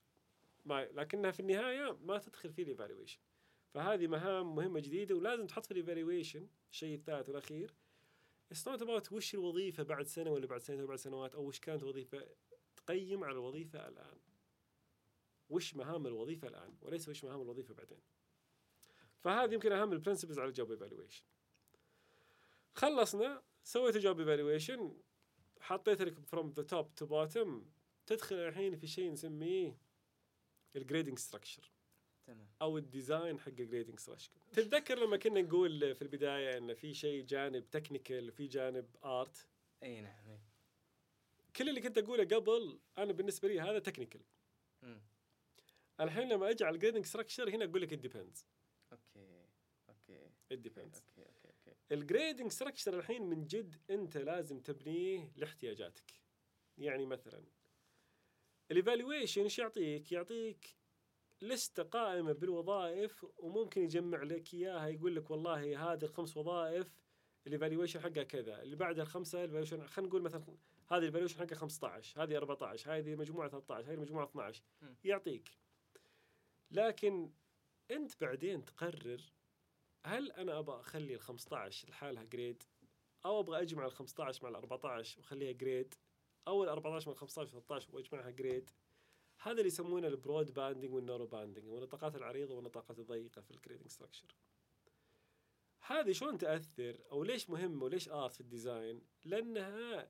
ما، لكنها في النهاية ما تدخل في الإيفالويشن. فهذه مهام مهمة جديدة ولازم تحط في الإيفالويشن. الشيء الثالث والأخير it's not about وش الوظيفة بعد سنة ولا بعد سنة ولا بعد سنوات أو وش كانت وظيفة، تقيم على الوظيفة الآن، وش مهام الوظيفة الآن وليس وش مهام الوظيفة بعدين. فهذه يمكن أهم البرنسبلز على الجوب إيفالويشن. خلصنا، سويت الجوب إيفالويشن، حطيت لك from the top to bottom. تدخل الحين في شيء نسميه الجريدنج ستراكشر أو الديزاين حق الجريدنج ستراكشر. تتذكر لما كنا نقول في البداية إن في شيء جانب تكنيكال وفي جانب آرت؟ أي نعم. كل اللي كنت أقوله قبل أنا بالنسبة لي هذا تكنيكال. الحين لما أجي على الجريدنج ستراكشر هنا أقول لك it depends. أوكي. الجريدنج ستراكشر الحين من جد أنت لازم تبنيه لاحتياجاتك. يعني مثلاً الإيفالويشن إيش يعطيك؟ يعطيك لستة قائمة بالوظائف وممكن يجمع لك إياها، يقول لك والله هذه 5 وظائف الإيفالويشن حقها كذا، اللي بعدها 5 الإيفالويشن، خلينا نقول مثلا هذه الإيفالويشن حقها 15، هذه 14، هذه مجموعة 13، هذه مجموعة 12 يعطيك. لكن أنت بعدين تقرر هل أنا أبغى أخلي ال15 لحالها جريد، أو أبغى أجمع ال15 مع ال14 وخليها جريد، أول 14 من 15 و13 وأجمعها جريد. هذا اللي يسمونه البرود باندينج والنورو باندينج، والنطاقات العريضة والنطاقات الضيقة في الجريدنج ستراكشر. هذه شلون تأثر أو ليش مهمة وليش آرت في الديزاين؟ لأنها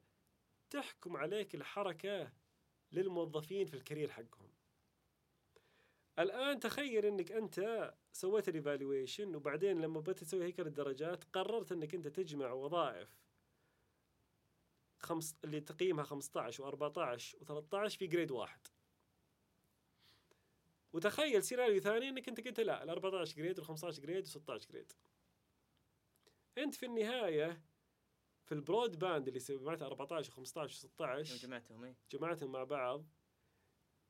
تحكم عليك الحركة للموظفين في الكارير حقهم. الآن تخيل أنك أنت سويت الإيفالويشن وبعدين لما بدأت تسوي هيكل الدرجات قررت أنك أنت تجمع وظائف اللي تقييمها 15 و14 و13 في جريد واحد. وتخيل سيناريو ثاني انك انت قلت لا، ال14 جريد وال15 جريد و16 جريد. انت في النهاية في البرود باند اللي جمعت 14 و15 و16 جمعتهم مع بعض،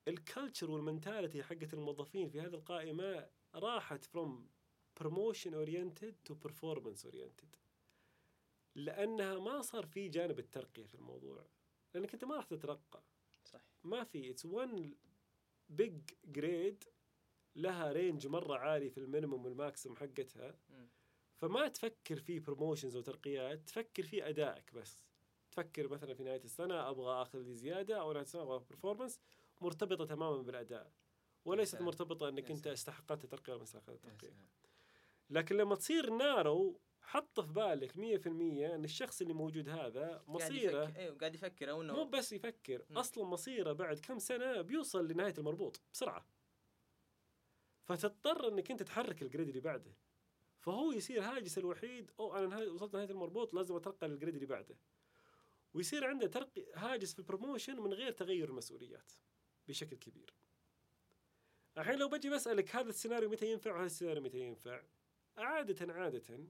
الكالتشر والمنتاليتي حقت الموظفين في هذه القائمة راحت from promotion oriented to performance oriented، لأنها ما صار في جانب الترقية في الموضوع، لأنك أنت ما راح تترقى صح. ما في it's one big grade لها رينج مرة عالي في المينيموم والماكسيم حقتها، فما تفكر في promotions وترقيات، تفكر في أدائك بس تفكر مثلا في نهاية السنة أبغى أخذ لي زيادة، أو نهاية السنة أبغى برفورمانس، مرتبطة تماما بالأداء وليست مرتبطة أنك أنت استحقت الترقية أو ما استحقت الترقية. لكن لما تصير نارو حط في بالك 100% أن الشخص اللي موجود هذا مصيره قاعد يفكر، أو إنه مو بس يفكر، أصلا مصيره بعد كم سنة بيوصل لنهاية المربوط بسرعة، فتضطر أنك أنت تحرك الجريد اللي بعده. فهو يصير هاجس الوحيد، أو أنا وصلت نهاية المربوط لازم أترقى للجريد اللي بعده، ويصير عنده ترقي هاجس في البروموشن من غير تغير المسؤوليات بشكل كبير. الحين لو بجي بسألك هذا السيناريو متى ينفع وهذا السيناريو متى ينفع، عادة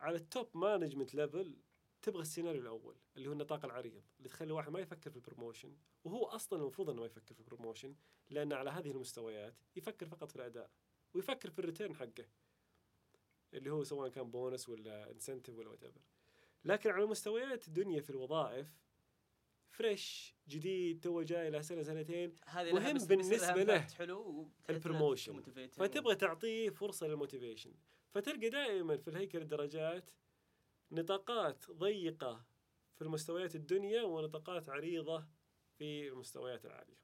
على التوب مانجمنت ليفل تبغى السيناريو الأول اللي هو النطاق العريض، اللي تخلي واحد ما يفكر في البروموشن، وهو أصلا المفروض أنه ما يفكر في البروموشن، لأن على هذه المستويات يفكر فقط في الأداء ويفكر في الريتيرن حقه اللي هو سواء كان بونس ولا انسنتيف ولا whatever. لكن على مستويات الدنيا في الوظائف فريش جديد تو جاي له سنة سنتين، مهم بالنسبة له البروموشن، فتبغى تعطيه فرصة للموتيفيشن. فتلقى دائما في الهيكل الدرجات نطاقات ضيقة في المستويات الدنيا ونطاقات عريضة في المستويات العالية.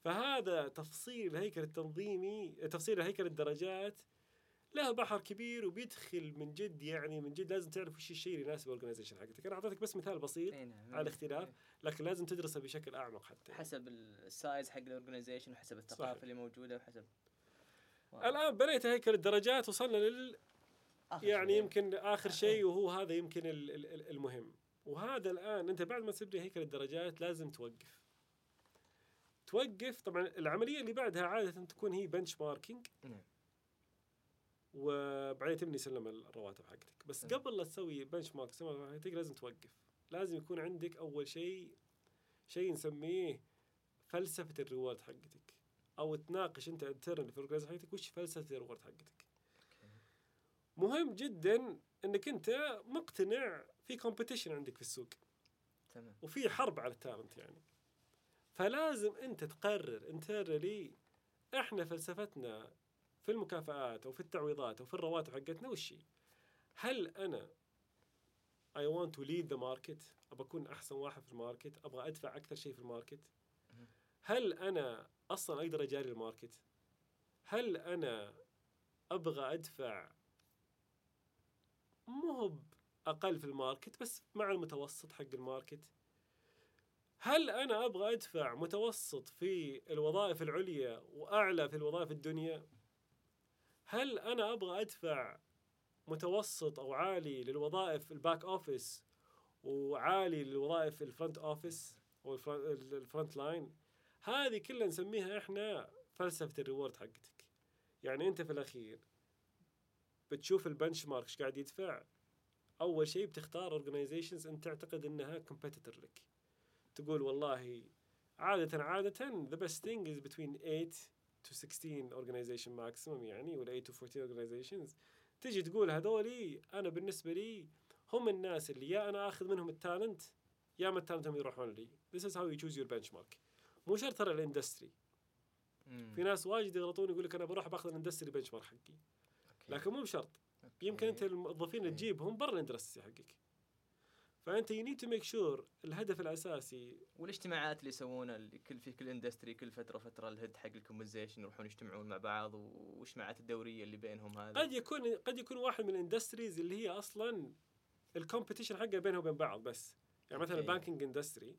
فهذا تفصيل الهيكل التنظيمي، تفصيل الهيكل الدرجات له بحر كبير، وبيدخل من جد يعني من جد لازم تعرف وش الشيء اللي يناسب الاورجنايزيشن حقتك. انا اعطيتك بس مثال بسيط على الاختلاف، لكن لازم تدرسه بشكل اعمق حتى حسب السايز حق الاورجنايزيشن وحسب الثقافه اللي موجوده وحسب. الان بنيت هيكل الدرجات، وصلنا لل يعني يمكن اخر شيء، وهو هذا يمكن المهم. وهذا الان انت بعد ما تبني هيكل الدرجات لازم توقف. طبعا العمليه اللي بعدها عاده تكون هي بنش ماركينج، وبعدين تبني سلم الرواتب حقتك. بس قبل لا تسوي بنش مارك لازم توقف، لازم يكون عندك أول شيء نسميه فلسفة الريورد حقتك، أو تناقش أنت انترنال في الريورد حقتك وش فلسفة الريورد حقتك. مهم جدا أنك أنت مقتنع في كومبيتيشن عندك في السوق، وفي حرب على التالنت يعني. فلازم أنت تقرر انترنالي إحنا فلسفتنا في المكافآت أو في التعويضات أو في الرواتب حقتنا والشي. هل أنا I want to lead the market، أبغى أكون أحسن واحد في الماركت، أبغى أدفع أكثر شيء في الماركت، هل أنا أصلا أقدر أجاري الماركت، هل أنا أبغى أدفع مهب أقل في الماركت بس مع المتوسط حق الماركت، هل أنا أبغى أدفع متوسط في الوظائف العليا وأعلى في الوظائف الدنيا، هل أنا أبغى أدفع متوسط أو عالي للوظائف الباك أوفيس وعالي للوظائف الفرنت أوفيس أو الفرنت لاين. هذه كلها نسميها إحنا فلسفة الريورد حقتك. يعني أنت في الأخير بتشوف البنش مارك إيش قاعد يدفع، أول شيء بتختار أورجانيزيشنز أنت تعتقد أنها كومبيتيتور لك. تقول والله عادة the best thing is between 8 to 16 organization maximum يعني، ولا 8 to 14 organizations. تجي تقول هذولي أنا بالنسبة لي هم الناس اللي يا أنا أخذ منهم التالنت يا ما التالنت هم يروحون لي. This is how you choose your benchmark. مو شرط ترى الاندستري. في ناس واجد يغلطون يقول لك أنا بروح بأخذ الاندستري بنشمارك حقي. لكن مو شرط. يمكن أنت الموظفين تجيبهم برا الاندستري حقك. فأنت you need to make sure الهدف الأساسي. والاجتماعات اللي يسوونها في كل اندستري كل فترة الهيد حق الكومبنسيشن يروحون يجتمعون مع بعض، واجتماعات الدورية اللي بينهم. هذا قد يكون واحد من الاندستريز اللي هي أصلاً الكومبيتيشن حقها بينه وبين بعض بس. يعني مثلاً البانكينج اندستري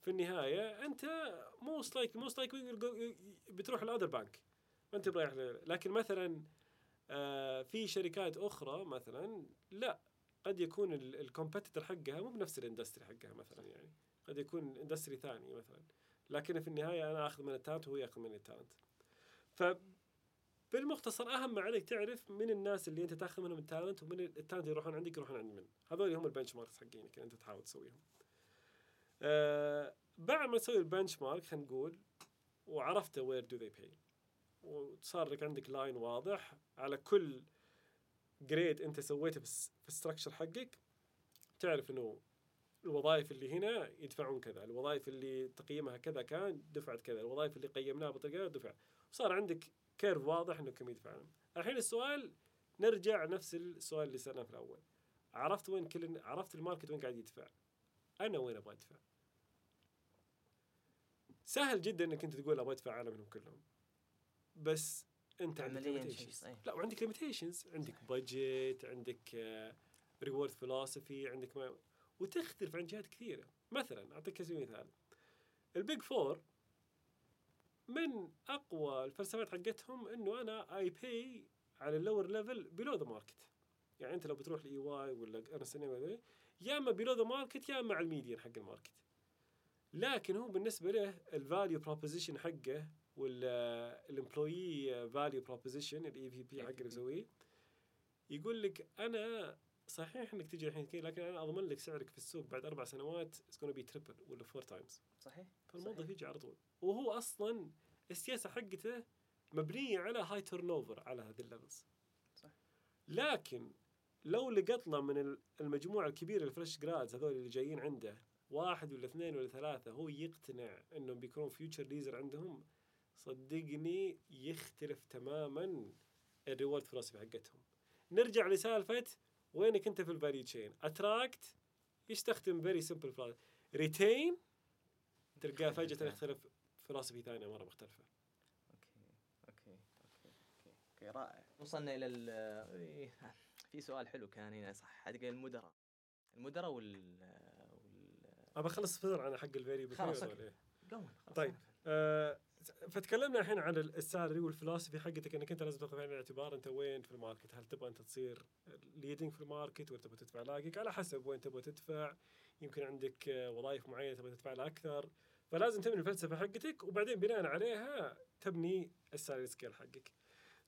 في النهاية أنت most like بتروح للأذر بانك، ما أنت رايح له. لكن مثلاً في شركات أخرى مثلاً لا، قد يكون الكومبيتيتور حقها مو بنفس الاندستري حقها مثلا، يعني قد يكون اندستري ثاني مثلا، لكن في النهايه انا اخذ من التالنت وهو ياخذ من التالنت. فبالمختصر اهم ما عليك تعرف من الناس اللي انت تاخذ منهم التالنت، ومن التالنت يروحون عندك يروحون عند من. هذول هم البنش ماركس حقينك انت تحاول تسويهم. بعد ما تسوي البنش مارك خلينا نقول وعرفت وير دو ذي باي، وصار لك عندك لاين واضح على كل جريد انت سويته في الستركشر حقك، تعرف انه الوظائف اللي هنا يدفعون كذا، الوظائف اللي تقييمها كذا كان دفعت كذا، الوظائف اللي قيمناها بطريقه دفع، وصار عندك كيرف واضح انه كم يدفعون. الحين السؤال نرجع نفس السؤال اللي سألناه في الاول، عرفت الماركت وين قاعد يدفع، انا وين ابغى ادفع. سهل جدا انك انت تقول ابغى ادفع على منهم كلهم، بس انت عندك ليميتيشنز. لا، وعندك ليميتيشنز، عندك بادجت، عندك ريورد فلسفي، عندك ما، وتختلف عن جهات كثيره. مثلا اعطيك كذا مثال، البيج فور من اقوى الفلسفات حقتهم انه انا اي باي على اللور ليفل بيلو ذا ماركت. يعني انت لو بتروح لاي واي ولا ارنست آند، يا اما بيلو ذا ماركت يا اما على الميديان حق الماركت. لكن هو بالنسبه له الفاليو بروبوزيشن حقه والامبلوي فاليو بروبوزيشن الاي في بي حقه اللي يسويه، يقول لك انا صحيح انك تجي الحين كذا، لكن انا اضمن لك سعرك في السوق بعد 4 سنوات it's gonna be triple ولا 4 times. صحيح. فالموظف يجي على طول، وهو اصلا السياسه حقته مبنيه على هاي تيرن اوفر على هذه الليفلز. صح. لكن لو لقط له من المجموعه الكبيره الفريش جرادز هذول اللي جايين عنده واحد ولا اثنين ولا ثلاثه، هو يقتنع انهم بيكونوا فيوتشر ليزر عندهم، صدقني يختلف تماما الريورد فلسفي حقتهم. نرجع لسالفه وينك انت في الفاليو تشين. اتراكت يستخدم فيري سمبل فلسفه، ريتين تلقاه فجاه يختلف فلسفي ثانيه مره مختلفه. اوكي رائع. وصلنا الى في سؤال حلو كان هنا، صح، حق المدراء ابى اخلص فزر عن حق الفاريبل. خلاص طيب، فتكلمنا الحين عن السالري والفلسفي حقتك، انك انت لازم تاخذ بعين الاعتبار انت وين في الماركت. هل تبغى انت تصير ليدنج في الماركت ولا تبغى تدفع لاقيك؟ على حسب وين تبغى تدفع، يمكن عندك وظائف معينه تبغى تدفع لها اكثر، فلازم تبني الفلسفه حقتك وبعدين بناء عليها تبني السالري سكيل حقك.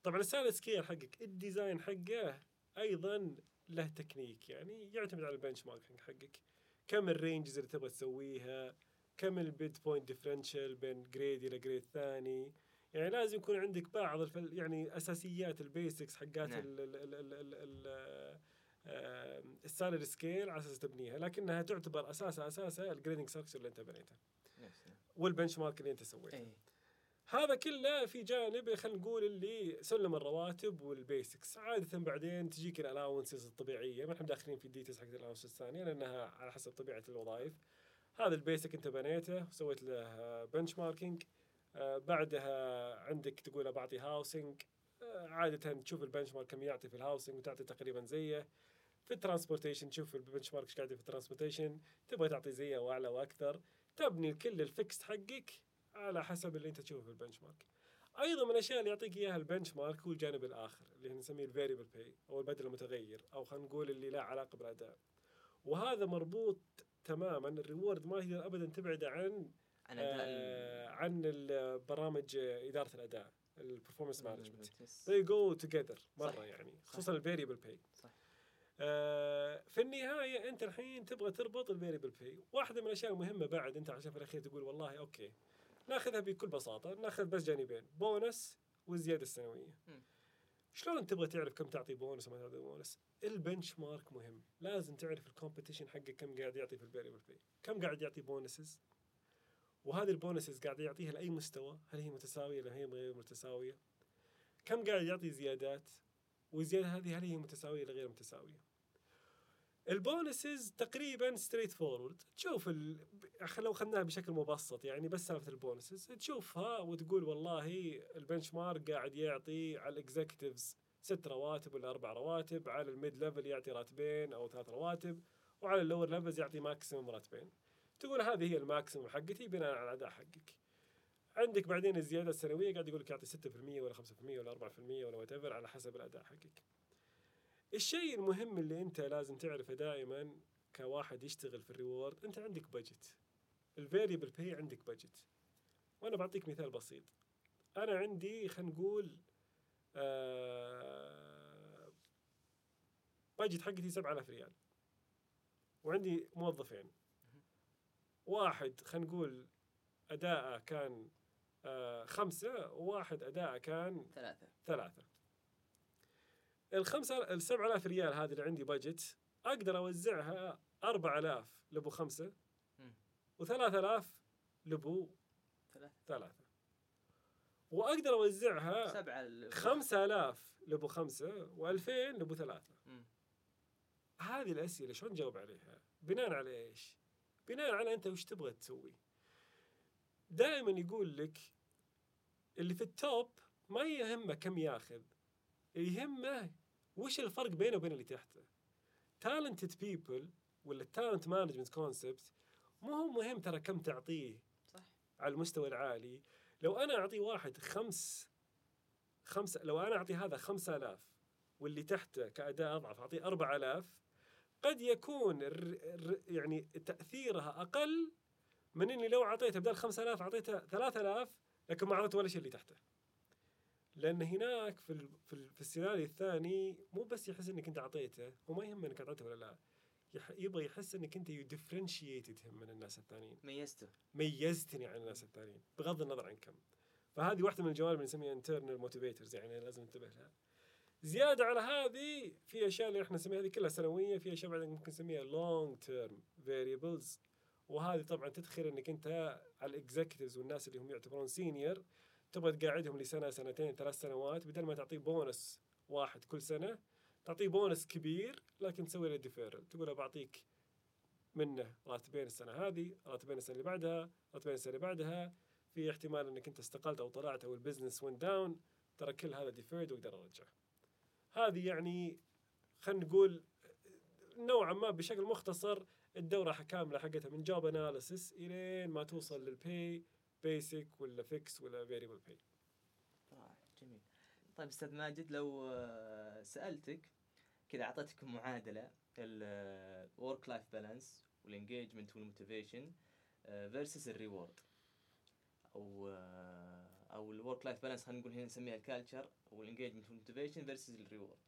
طبعا السالري سكيل حقك الديزاين حقه ايضا له تكنيك، يعني يعتمد على البنش ماركينج حقك، كم الرينجز اللي تبغى تسويها، كم البيد بوينت ديفرنشال بين جريد إلى جريد ثاني. يعني لازم يكون عندك بعض يعني أساسيات البيسكس حقات السالري سكيل على أساس تبنيها، لكنها تعتبر أساسها الجريدنج ستراكشر اللي أنت بنيته والبنش مارك اللي أنت سويته. هذا كله في جانب، خلينا نقول، اللي سلم الرواتب والبيسكس. عادة بعدين تجيك الألاونسز الطبيعية، ما نحن داخلين في الديتيلز حق الألاونسز الثانية لأنها على حسب طبيعة الوظائف. هذا البيسك انت بنيته وسويت له بنش ماركينج، بعدها عندك تقول بعطي هاوسينج، عادة تشوف البنش مارك كم يعطي في الهاوسينج وتعطي تقريبا زيه. في الترانسبورتيشن تشوف البنش مارك ايش قاعد في الترانسبورتيشن، تبغى تعطي زيه واعلى واكثر. تبني كل الفكس حقك على حسب اللي انت تشوفه في البنش مارك. ايضا من الاشياء اللي يعطيك اياها البنش مارك هو الجانب الاخر اللي نسميه الفاريبل باي او البدل المتغير، او خلينا نقول اللي له علاقه بالاداء. وهذا مربوط تماما، الريورد ما يقدر ابدا تبعده عن البرامج اداره الاداء، البرفورمانس مانجمنت. they go together مره، يعني خصوصا الفاريبل باي. في النهايه انت الحين تبغى تربط الفاريبل باي. واحده من الاشياء المهمه بعد، انت عشان في الاخير تقول والله اوكي ناخذها بكل بساطه، ناخذ بس جانبين، بونس والزياده السنويه. شلون تبغى تعرف كم تعطي بونس وما تعطي بونس؟ البنش مارك مهم، لازم تعرف الكومبيتيشن حقك كم قاعد يعطي في الفاريبل باي، كم قاعد يعطي بونسز، وهذه البونسز قاعد يعطيها لاي مستوى، هل هي متساويه ولا هي غير متساويه، كم قاعد يعطي زيادات، والزياده هذه هل هي متساويه ولا غير متساويه. البونسز تقريبا ستريت فورورد، تشوف لو خدناها بشكل مبسط، يعني بس سالفه البونسز تشوفها وتقول والله البنش مارك قاعد يعطي على الاكزيكتيفز 6 رواتب ولا 4 رواتب، على الميد ليفل يعطي 2 أو 3 رواتب، وعلى اللور ليفلز يعطي ماكسيمم 2. تقول هذه هي الماكسيمم حقتي بناء على الاداء حقك. عندك بعدين الزياده السنويه قاعد يقول لك يعطي 6% ولا 5% ولا 4% ولا واتيفر على حسب الاداء حقك. الشيء المهم اللي انت لازم تعرفه دائما كواحد يشتغل في الريورد، انت عندك بادجت، الفاريبل باي عندك بادجت. وانا بعطيك مثال بسيط، انا عندي خلينا نقول بادجت حقتي 7,000 ريال، وعندي موظفين، واحد خلينا نقول اداءه كان 5، وواحد اداءه كان 3. 7,000 ريال هذه اللي عندي بادجت أقدر أوزعها 4,000 لبو 5 و3,000 لبو 3، وأقدر أوزعها 5,000 لبو 5 و2,000 لبو 3. هذه الأسئلة شلون نجاوب عليها؟ بناء على إيش؟ بناء على أنت وش تبغى تسوي. دائما يقول لك اللي في التوب ما يهمه كم ياخذ، يهمه وش الفرق بينه وبين اللي تحته. talented people ولا talent management concept مو هو مهم ترى كم تعطيه صح. على المستوى العالي لو أنا أعطي واحد خمسة لو أنا أعطي هذا 5,000 واللي تحته كأداء أضعف أعطيه 4,000 قد يكون يعني تأثيرها أقل من إني لو أعطيته بدل 5,000 أعطيته 3,000 لكن ما أعطيته ولا شيء اللي تحته. لأن هناك في السيناريو الثاني مو بس يحس إنك أنت أعطيته وما يهم إنك أعطيته ولا لا، يبغى يحس إنك أنت you differentiated him من الناس الثانيين، ميزتني عن الناس الثانيين بغض النظر عن كم. فهذه واحدة من الجوانب اللي نسميها internal motivators، يعني لازم ننتبه لها. زيادة على هذه في أشياء اللي إحنا نسميها هذه كلها سنوية، في أشياء بعدين ممكن نسميها long term variables، وهذه طبعا تدخل إنك أنت على الإكزيكتيفز والناس اللي هم يعتبرون سينيور تبغى تقاعدهم لسنة سنتين 3 سنوات، بدل ما تعطيه بونس واحد كل سنة تعطيه بونس كبير لكن تسوي له ديفيرل، تقول له بعطيك منه راتبين السنة هذه، راتبين السنة اللي بعدها، راتبين السنة اللي بعدها، في احتمال إنك أنت استقلت أو طلعت أو البزنس وين داون ترى كل هذا ديفيرد وأقدر أرجع. هذه يعني خلينا نقول نوعا ما بشكل مختصر الدورة كاملة حقتها من جوب أناليسيس إلين ما توصل للباي بيسك ولا فيكس ولا فاريبل باي. جميل. طيب أستاذ ماجد، لو سألتك كذا أعطتك معادلة الورك لايف بالانس والانجيجمنت والموتيفيشن فيرسس الريورد أو الورك لايف بالانس، هنقول هنا نسميها الكالتشر والانجيجمنت والموتيفيشن فيرسس الريورد،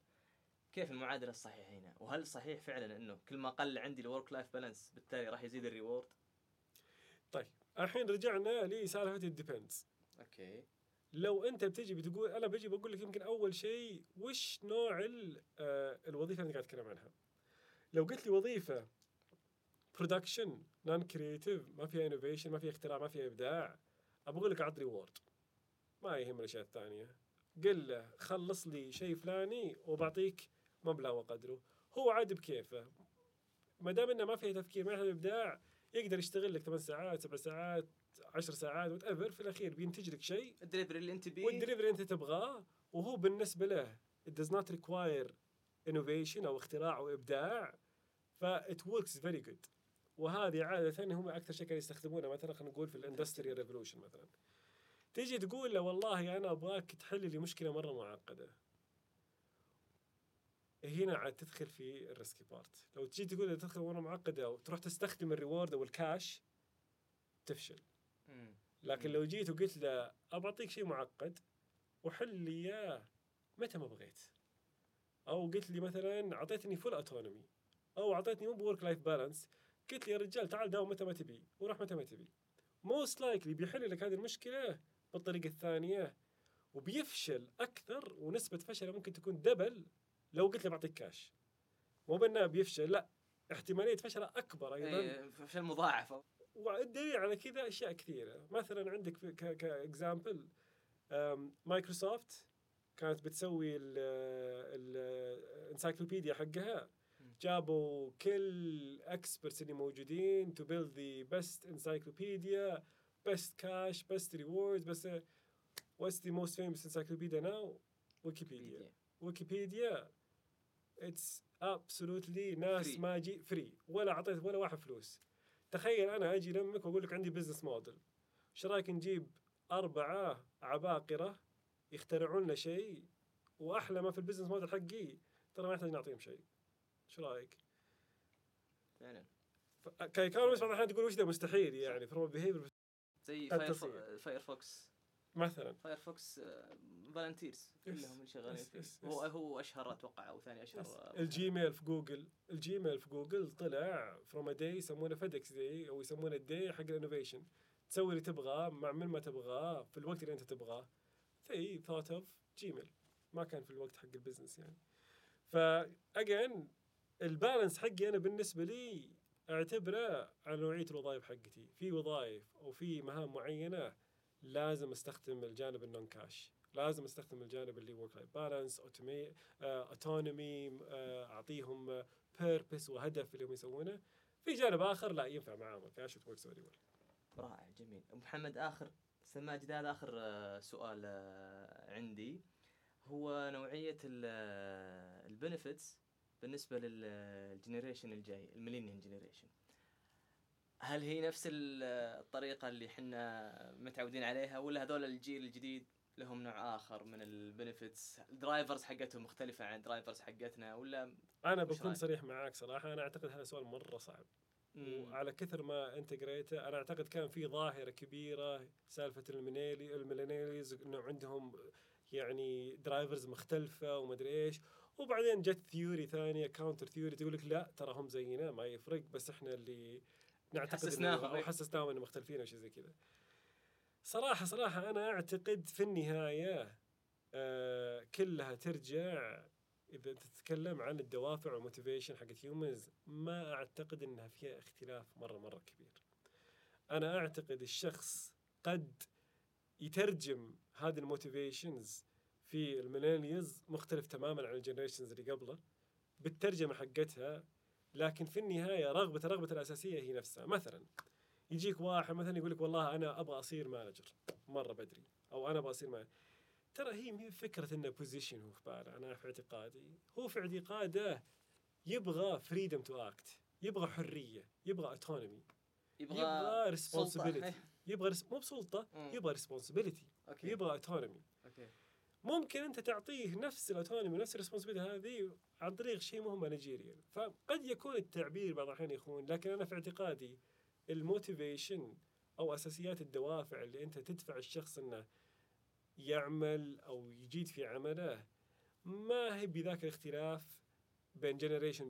كيف المعادلة الصحيحة هنا؟ وهل صحيح فعلا إنه كل ما قل عندي الورك لايف بالانس بالتالي راح يزيد الريورد؟ طيب الحين رجعنا لسالفة الديبندز. أوكي. لو أنت بتجي بتقول أنا بجي بقول لك يمكن أول شيء وش نوع الوظيفة اللي قاعد أتكلم عنها. لو قلت لي وظيفة production non-creative ما فيها innovation ما فيها اختراع ما فيها إبداع، أبغى لك عطني ريورد، ما يهم الأشياء الثانية. قل له خلص لي شيء فلاني وبعطيك مبلغ وقدره، هو عاد بكيفه ما دام إنه ما فيها تفكير ما فيها إبداع يقدر يشتغل لك 8 ساعات 7 ساعات 10 ساعات وتأثر في الأخير بينتج لك شيء الدليفري اللي أنت بيه والدليفري اللي أنت تبغاه، وهو بالنسبة له it does not require innovation أو اختراع أو إبداع فit works very good. وهذه عادة هم أكثر شيء كانوا يستخدمونه مثلا خلينا نقول في الإندستريال ريفولوشن مثلا تيجي تقول له والله أنا أبغاك تحل لي مشكلة مرة معقدة، هنا عاد تدخل في الريسكي بارت. لو تجي تقول له تدخل مرة معقدة وتروح تستخدم الريورد والكاش تفشل. لكن لو جيت وقلت له أبعطيك شيء معقد وحل لي إياه متى ما بغيت، أو قلت لي مثلا عطيتني فول أوتونومي أو عطيتني مو بورك لايف بالانس، قلت لي يا رجال تعال داوم متى ما تبي وروح متى ما تبي، موست لايكلي بيحل لك هذه المشكلة بالطريقة الثانية وبيفشل أكثر، ونسبة فشله ممكن تكون دبل لو قلت له بعطيك كاش. مو بأنه بيفشل، لا احتمالية فشله أكبر أيضا، فشل مضاعف. والدليل على كذا أشياء كثيرة، مثلا عندك كإكزامبل مايكروسوفت كانت بتسوي الانسايكلوبيديا حقها، جابوا كل اكسبرتس اللي موجودين تو بيلد ذا بيست انسايكلوبيديا، بيست كاش، بيست ريوردز، بس واتس ذا موست فيمس انسايكلوبيديا ناو؟ ويكيبيديا اتس ابسولوتلي ناس ما جي فري ولا اعطيت ولا واحد فلوس. تخيل أنا أجي لمك وأقول لك عندي بزنس موديل، شو رأيك نجيب 4 عباقرة يخترعون لنا شيء وأحلى ما في البزنس موديل حقي ترى ما يحتاج نعطيهم شيء، شو رأيك؟ فعلا كايكونوميست بعض الأحيان تقول وش ده مستحيل، يعني فروم بيهيفير زي فايرفوكس مثلا، فايرفوكس فالنتيرز كلهم الشغالين فيه، هو أشهر أتوقع أو ثاني أشهر الجيميل في جوجل طلع فروم داي يسمونه فيدكس داي أو يسمونه داي حق الانوفيشن، تسوي اللي تبغاه مع من ما تبغاه في الوقت اللي أنت تبغاه. في thought of جيميل ما كان في الوقت حق البزنس يعني. فأجين البالانس حقي أنا بالنسبة لي أعتبره على نوعية الوظائف حقتي، في وظائف أو في مهام معينة لازم استخدم الجانب النون كاش، لازم استخدم الجانب اللي ورك لايف بالانس اوتونومي، اعطيهم بيربس وهدف اللي هم يسوونه. في جانب آخر لا ينفع معاهم كاش وتوكس وديول. رائع جميل. محمد آخر ماجد هذا آخر سؤال عندي هو نوعية البنفيتس بالنسبة للجينيريشن الجاي الميلينيوم جينيريشن، هل هي نفس الطريقة اللي حنا متعودين عليها ولا هذول الجيل الجديد لهم نوع آخر من البنفيتس، الدرايفرز حقتهم مختلفة عن الدرايفرز حقتنا ولا؟ أنا بكون صريح معاك صراحة، أنا أعتقد هذا سؤال مرة صعب وعلى كثر ما أنت قريته أنا أعتقد كان في ظاهرة كبيرة سالفة الميلينياليز إنه عندهم يعني درايفرز مختلفة ومدري إيش، وبعدين جت ثيوري ثانية كاونتر ثيوري تقولك لا ترى هم زينا ما يفرق، بس إحنا اللي نعتقد أو حسسناهم إنه مختلفين أو شيء زي كذا. صراحة أنا أعتقد في النهاية كلها ترجع إذا تتكلم عن الدوافع والموتيفيشن حقت هيومنز، ما أعتقد إنها فيها اختلاف مرة كبير. أنا أعتقد الشخص قد يترجم هذه الموتيفيشنز في الميلينيالز مختلف تماماً عن الجنريشنز اللي قبله بالترجمة حقتها، لكن في النهاية رغبة الأساسية هي نفسها. مثلاً يجيك واحد مثلا يقولك والله أنا أبغى أصير مانجر مرة بدري، أو أنا أبغى أصير مانجر، ترى هي مين فكرة إنه بوزيشن هو في باله. أنا في اعتقادي هو في اعتقاده يبغى فريدم تو أكت، يبغى حرية، يبغى أوتونومي، يبغى ريسبونسبيليتي، يبغى مو بسلطة، يبغى ريسبونسبيليتي، يبغى أوتونومي. ممكن أنت تعطيه نفس الأوتونومي ونفس الريسبونسبيليتي هذه عن طريق شيء مهم مانجيريال، فقد يكون التعبير بعض الأحيان يخون، لكن أنا في اعتقادي الموتيفيشن أو أساسيات الدوافع اللي أنت تدفع الشخص إنه يعمل أو يجيد في عمله ما هي بذاك الاختلاف بين جنريشن،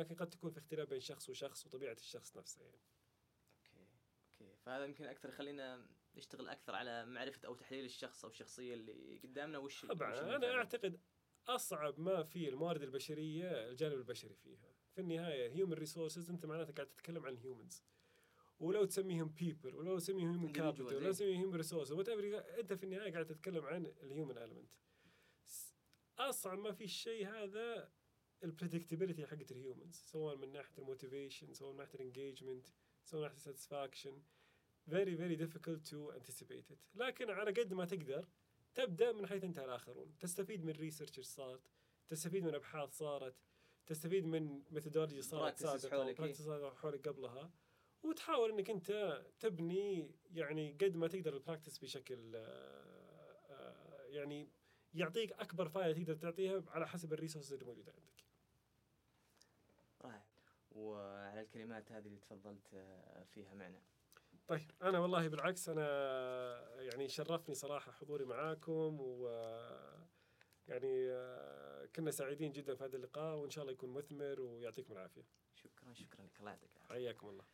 لكن قد تكون في اختلاف بين شخص وشخص وطبيعة الشخص نفسه يعني. أوكي فهذا يمكن أكثر خلينا نشتغل أكثر على معرفة أو تحليل الشخص أو الشخصية اللي قدامنا وش. طبعا أنا أعتقد أصعب ما في الموارد البشرية الجانب البشري فيها، في النهاية human resources أنت معناتها قاعد تتكلم عن humans، ولو تسميهم people ولو تسميهم capital ولو تسميهم resources أنت في النهاية قاعد تتكلم عن الhuman element. أصعب ما في الشيء هذا predictability حقة humans، سواء من ناحية motivation، سواء من ناحية engagement، سواء من ناحية satisfaction، very difficult to anticipate it. لكن على قد ما تقدر تبدأ من حيث انتهى الآخرون، تستفيد من research صارت، تستفيد من أبحاث صارت، تستفيد من methodology صارت سابقة practice صارت حولك قبلها، وتحاول انك انت تبني يعني قد ما تقدر البراكتس بشكل يعني يعطيك اكبر فائده تقدر تعطيها على حسب الريسورسز اللي موجوده عندك. رائع. وعلى الكلمات هذه اللي تفضلت فيها معنا. طيب انا والله بالعكس انا يعني شرفني صراحه حضوري معاكم، و يعني كنا سعيدين جدا في هذا اللقاء، وان شاء الله يكون مثمر ويعطيكم العافيه. شكرا لك. الله يعطيك العافيه. حياكم الله.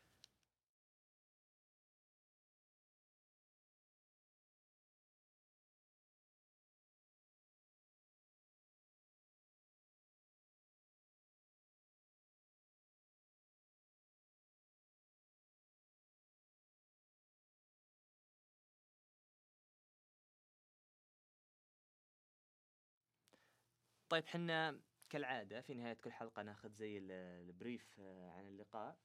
طيب حنا كالعادة في نهاية كل حلقة ناخذ زي البريف عن اللقاء،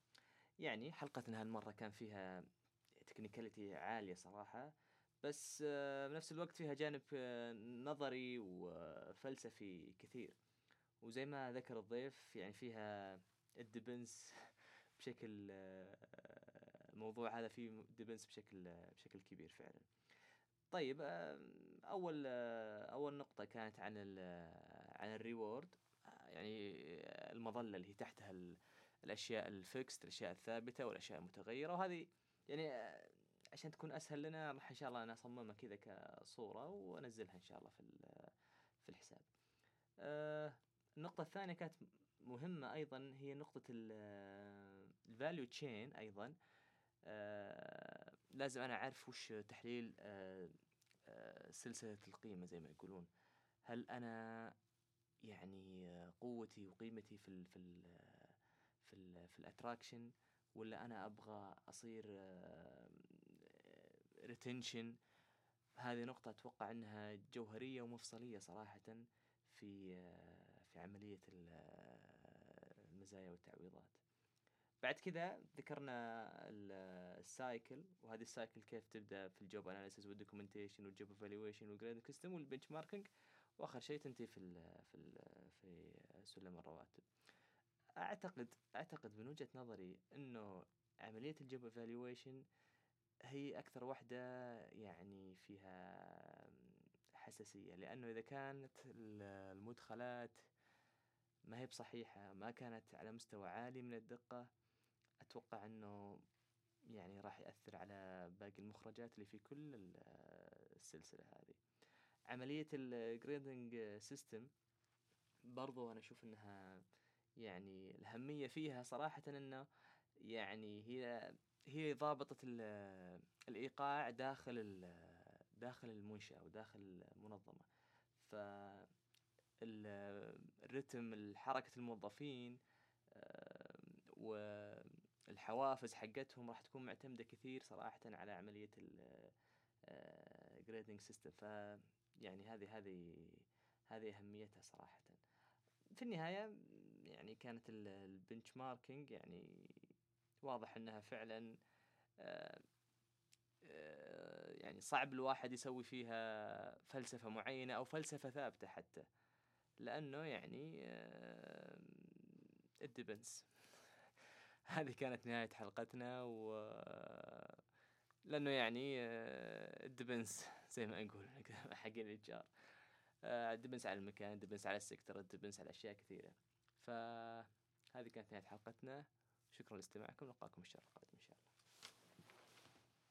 يعني حلقتنا هالمرة كان فيها تكنيكاليتي عالية صراحة، بس بنفس الوقت فيها جانب نظري وفلسفي كثير، وزي ما ذكر الضيف يعني فيها الدبنس بشكل الموضوع هذا فيه دبنس بشكل كبير فعلا. طيب أول نقطة كانت عن الريورد، يعني المظلة اللي هي تحتها الأشياء الفيكست، الأشياء الثابتة والأشياء المتغيرة، وهذه يعني عشان تكون أسهل لنا راح إن شاء الله أنا أصممها كذا كصورة وأنزلها إن شاء الله في الحساب. النقطة الثانية كانت مهمة أيضا، هي نقطة الفاليو تشين أيضا، لازم أنا أعرف وش تحليل سلسلة القيمة زي ما يقولون، هل أنا يعني قوتي وقيمتي في الأتراكشن، ولا أنا أبغى أصير ريتنشن. هذه نقطة أتوقع أنها جوهرية ومفصلية صراحة في عملية المزايا والتعويضات. بعد كذا ذكرنا السايكل، وهذه السايكل كيف تبدا في الجوب اناليسيس والدوكيومنتيشن والجوب ايفالويشن والجريد سيستم والبنش ماركينج، واخر شيء تنتهي في سلم الرواتب. اعتقد من وجهة نظري انه عملية الجوب ايفالويشن هي اكثر وحدة يعني فيها حساسية، لانه اذا كانت المدخلات ما هي بصحيحة، ما كانت على مستوى عالي من الدقة، أتوقع أنه يعني راح يأثر على باقي المخرجات اللي في كل السلسلة هذه. عملية الجريدنج سيستم برضو أنا أشوف أنها يعني الأهمية فيها صراحة أنه يعني هي ضابطة الإيقاع داخل المنشأة وداخل المنظمة، ف الرتم، حركة الموظفين والحوافز حقتهم راح تكون معتمدة كثير صراحة على عملية الجريدنج سيستم. فيعني هذه أهميتها صراحة. في النهاية يعني كانت البنش ماركينج يعني واضح أنها فعلا يعني صعب الواحد يسوي فيها فلسفة معينة أو فلسفة ثابتة حتى، لأنه يعني الدبنس. هذه كانت نهاية حلقتنا، لأنه يعني الدبنس زي ما نقول حقين الإتش آر، الدبنس على المكان، الدبنس على السيكتور، الدبنس على أشياء كثيرة. فهذه كانت نهاية حلقتنا، شكرا لاستماعكم، نلقاكم الشهر القادم إن شاء الله.